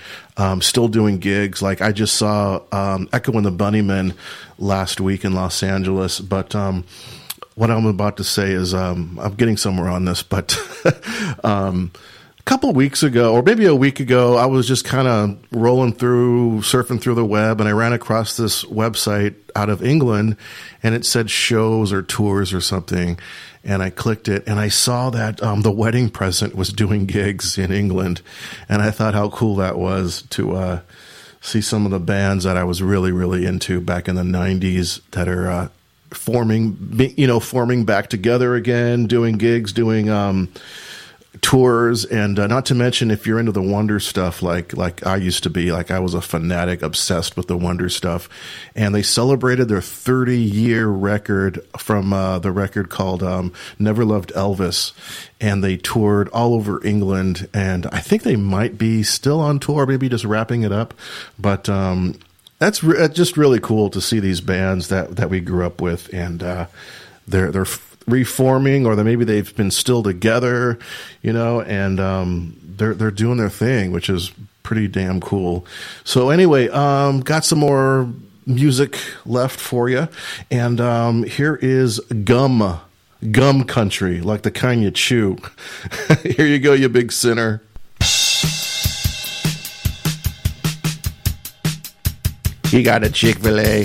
still doing gigs. Like I just saw Echo and the Bunnymen last week in Los Angeles. But what I'm about to say is I'm getting somewhere on this, but couple weeks ago, or maybe a week ago, I was just kind of surfing through the web, and I ran across this website out of England, and it said shows or tours or something, and I clicked it, and I saw that The Wedding Present was doing gigs in England, and I thought how cool that was to see some of the bands that I was really, really into back in the 90s that are forming back together again, doing gigs, doing tours, and not to mention if you're into the Wonder Stuff, like I used to be, like I was a fanatic, obsessed with the Wonder Stuff, and they celebrated their 30-year record from the record called Never Loved Elvis, and they toured all over England, and I think they might be still on tour, maybe just wrapping it up, but that's just really cool to see these bands that we grew up with, and they're reforming, or maybe they've been still together, and they're doing their thing, which is pretty damn cool. So anyway, got some more music left for you, and here is Gum Country, like the kind you chew. Here you go, you big sinner. You got a Chick-fil-A.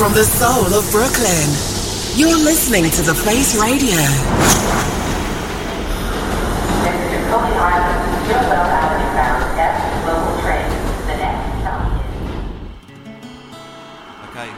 From the soul of Brooklyn, you're listening to The Face Radio. Okay.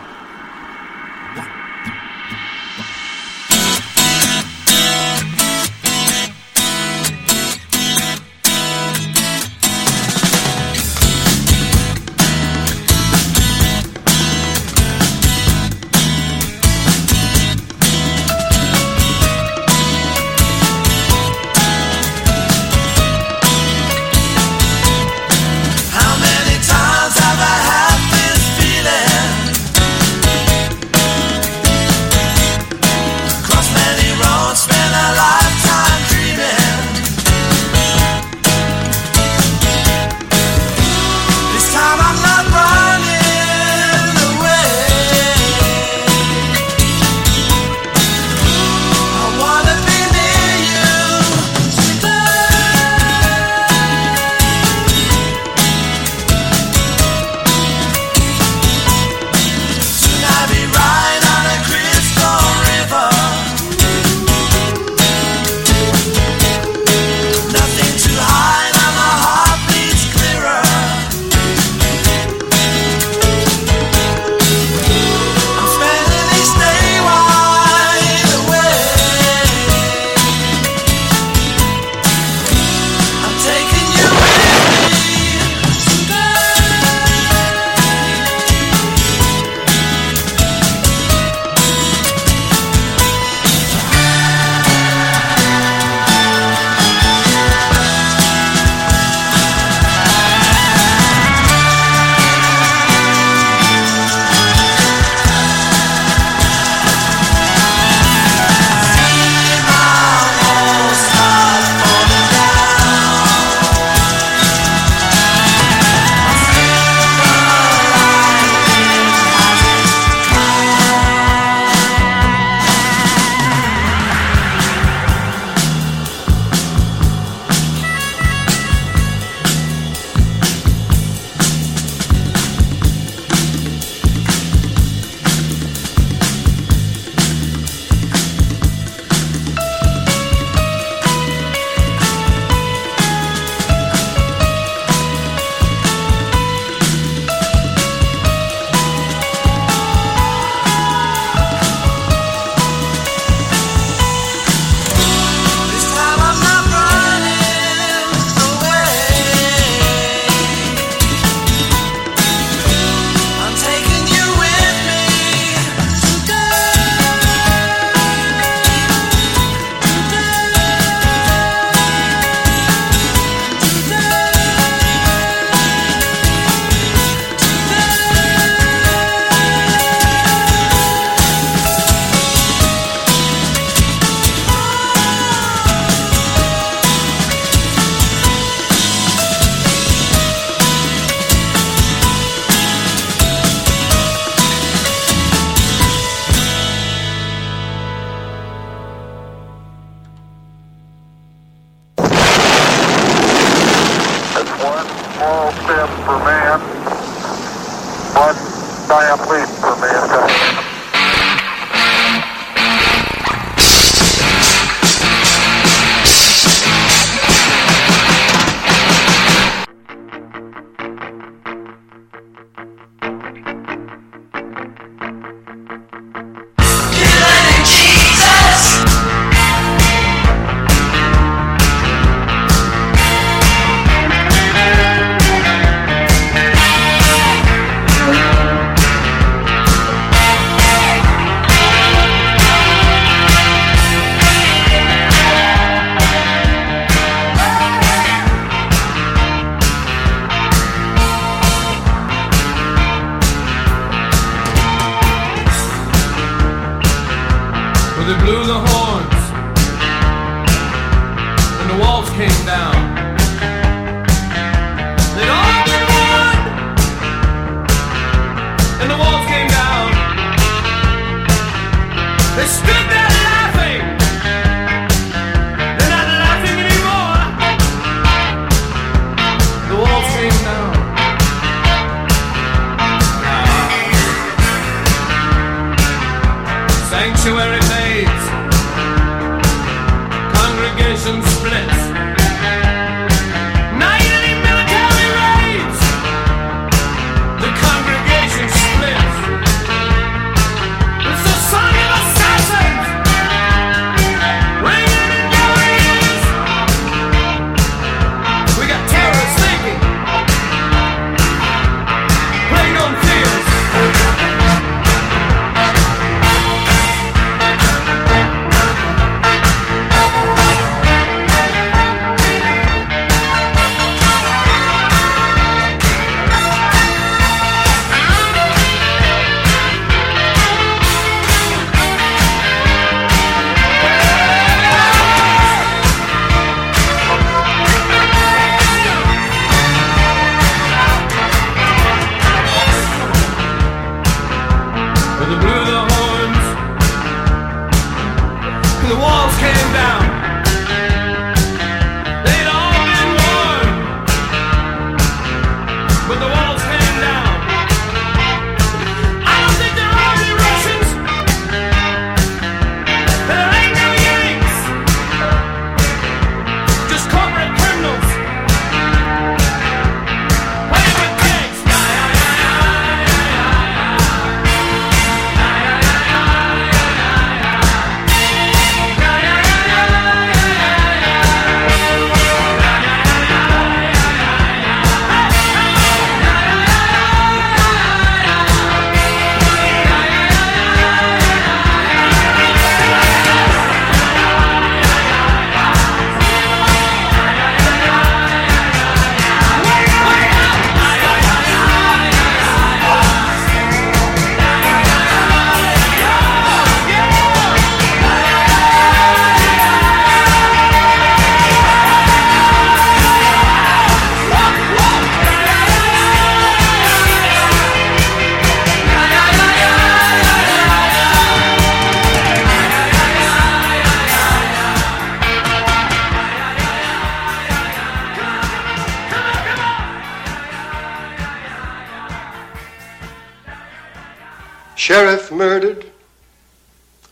Sheriff murdered,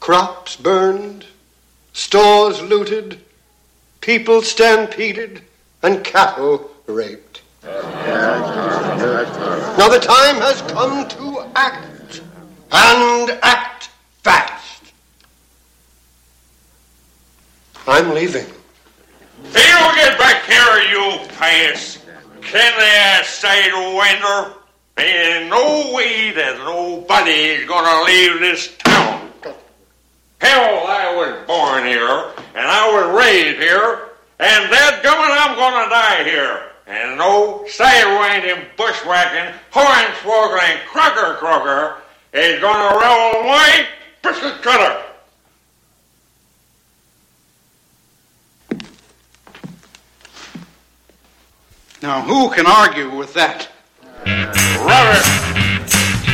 crops burned, stores looted, people stampeded, and cattle raped. Now the time has come to act, and act fast. I'm leaving. Do you get back here or you pass? Can they say to Wender? There's no way that nobody's gonna leave this town. Hell, I was born here, and I was raised here, and dadgummit, I'm gonna die here. And no sidewinding, bushwhacking, hornswoggling, crocker is gonna roll my brisket cutter. Now, who can argue with that? Robert! Yeah,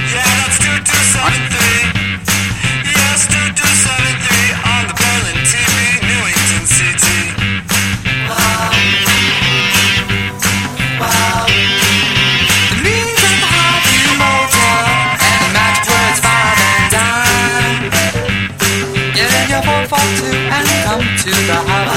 that's 2273. Yes, 2273 on the Berlin TV, Newington City. Wow. Wow. The meanings of the heart you mold for, and the match words 5 and dime. Get in your 442 and come to the harbor.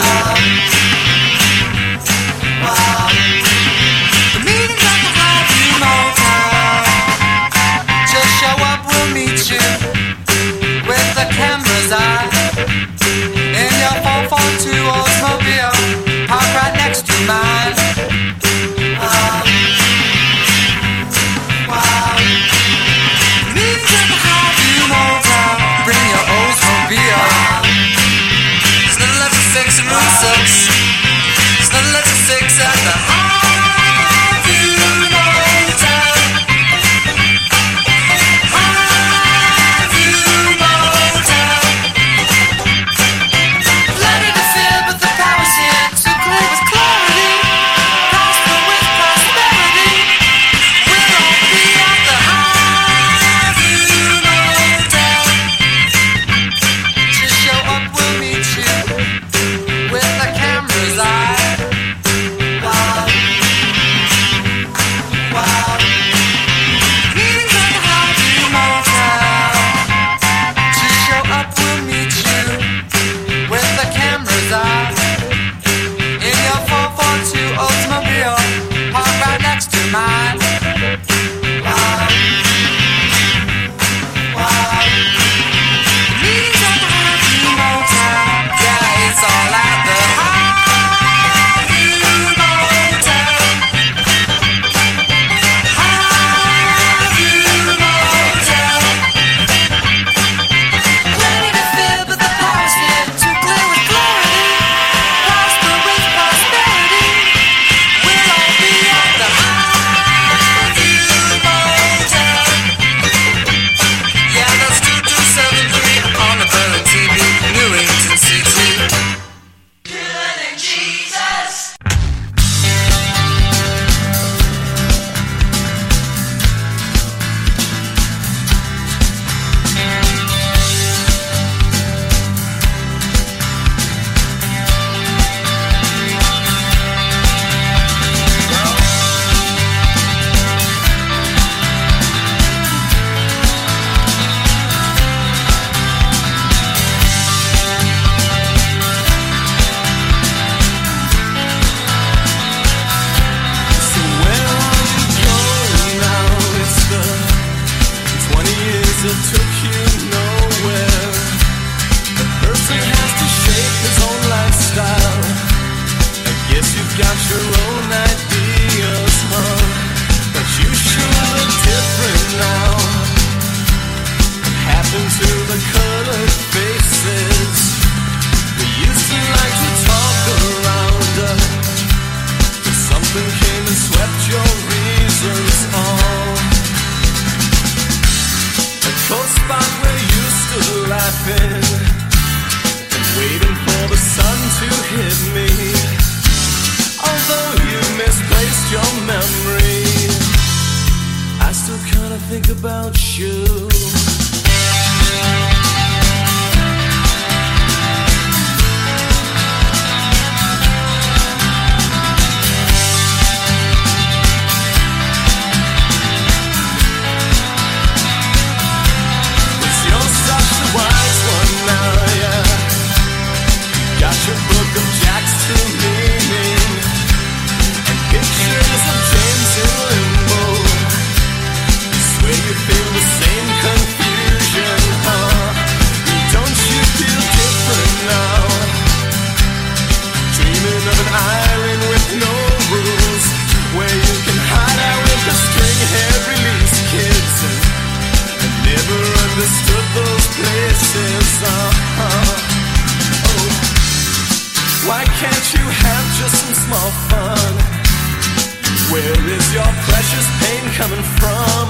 Where is your precious pain coming from?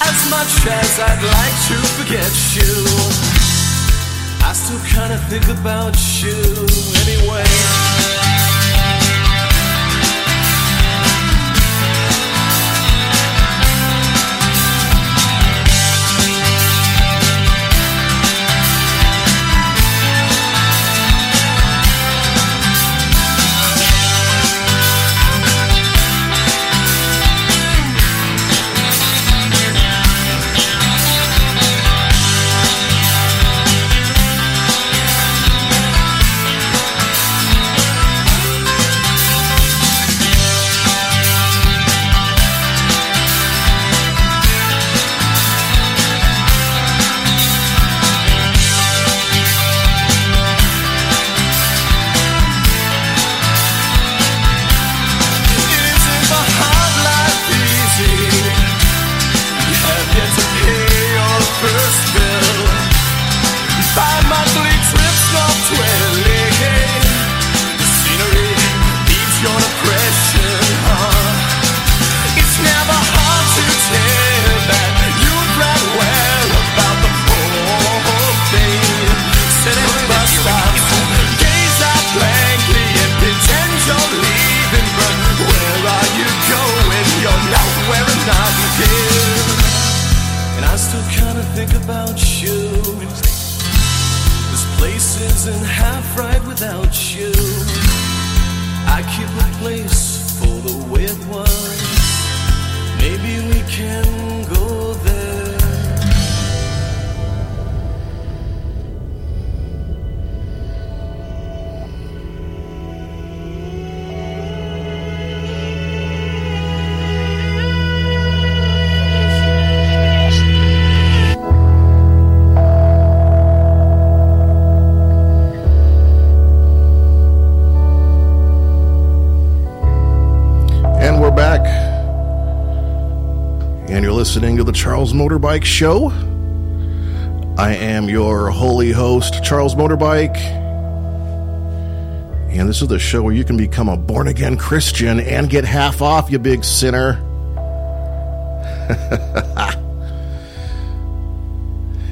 As much as I'd like to forget you, I still kinda think about you anyway. Listening to the Charles Motorbike Show. I am your holy host, Charles Motorbike, and this is the show where you can become a born-again Christian and get half off, you big sinner.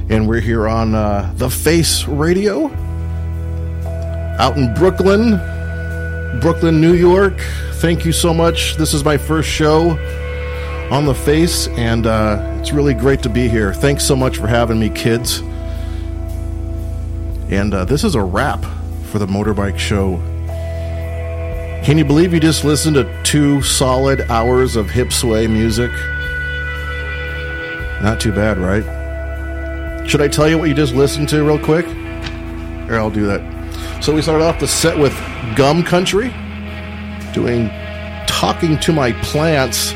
And we're here on The Face Radio, out in Brooklyn, New York. Thank you so much. This is my first show on The Face, and it's really great to be here. Thanks so much for having me, kids. And this is a wrap for the Motorbike Show. Can you believe you just listened to 2 solid hours of Hipsway music? Not too bad, right? Should I tell you what you just listened to real quick? Here, I'll do that. So we started off the set with Gum Country, doing Talking to My Plants,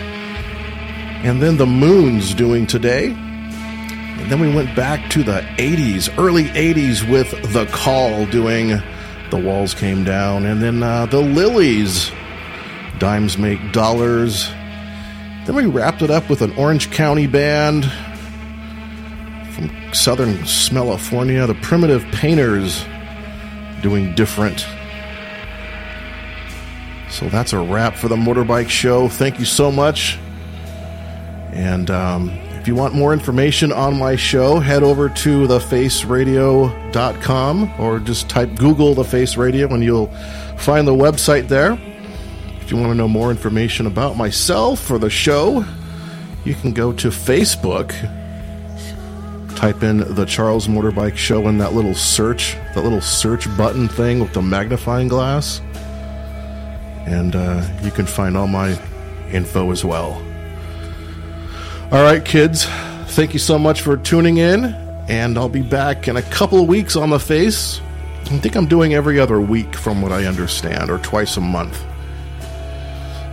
and then The Moons doing Today. And then we went back to the 80s, early 80s, with The Call doing The Walls Came Down. And then The Lilies, Dimes Make Dollars. Then we wrapped it up with an Orange County band from Southern Smellifornia, The Primitive Painters, doing Different. So that's a wrap for the Motorbike Show. Thank you so much. And if you want more information on my show, head over to thefaceradio.com, or just Google The Face Radio and you'll find the website there. If you want to know more information about myself or the show, you can go to Facebook, type in The Charles Motorbike Show in that little search button thing with the magnifying glass, and you can find all my info as well. All right, kids, thank you so much for tuning in, and I'll be back in a couple of weeks on The Face. I think I'm doing every other week from what I understand, or twice a month.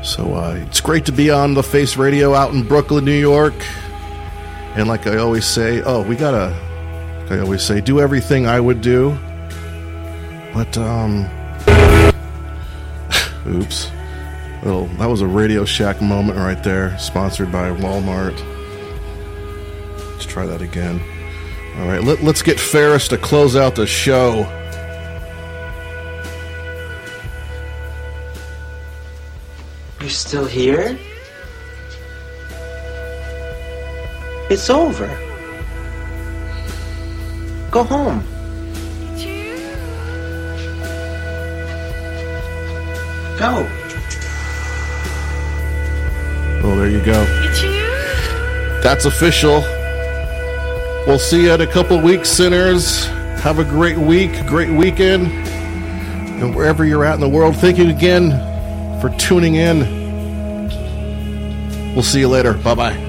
So it's great to be on The Face Radio out in Brooklyn, New York. And like I always say, do everything I would do. But, oops. Well, that was a Radio Shack moment right there, sponsored by Walmart. Let's try that again. All right, let's get Ferris to close out the show. You still here? It's over. Go home. Go. Well, there you go. That's official. We'll see you in a couple weeks, sinners. Have a great week, great weekend. And wherever you're at in the world, thank you again for tuning in. We'll see you later. Bye-bye.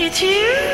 It's you.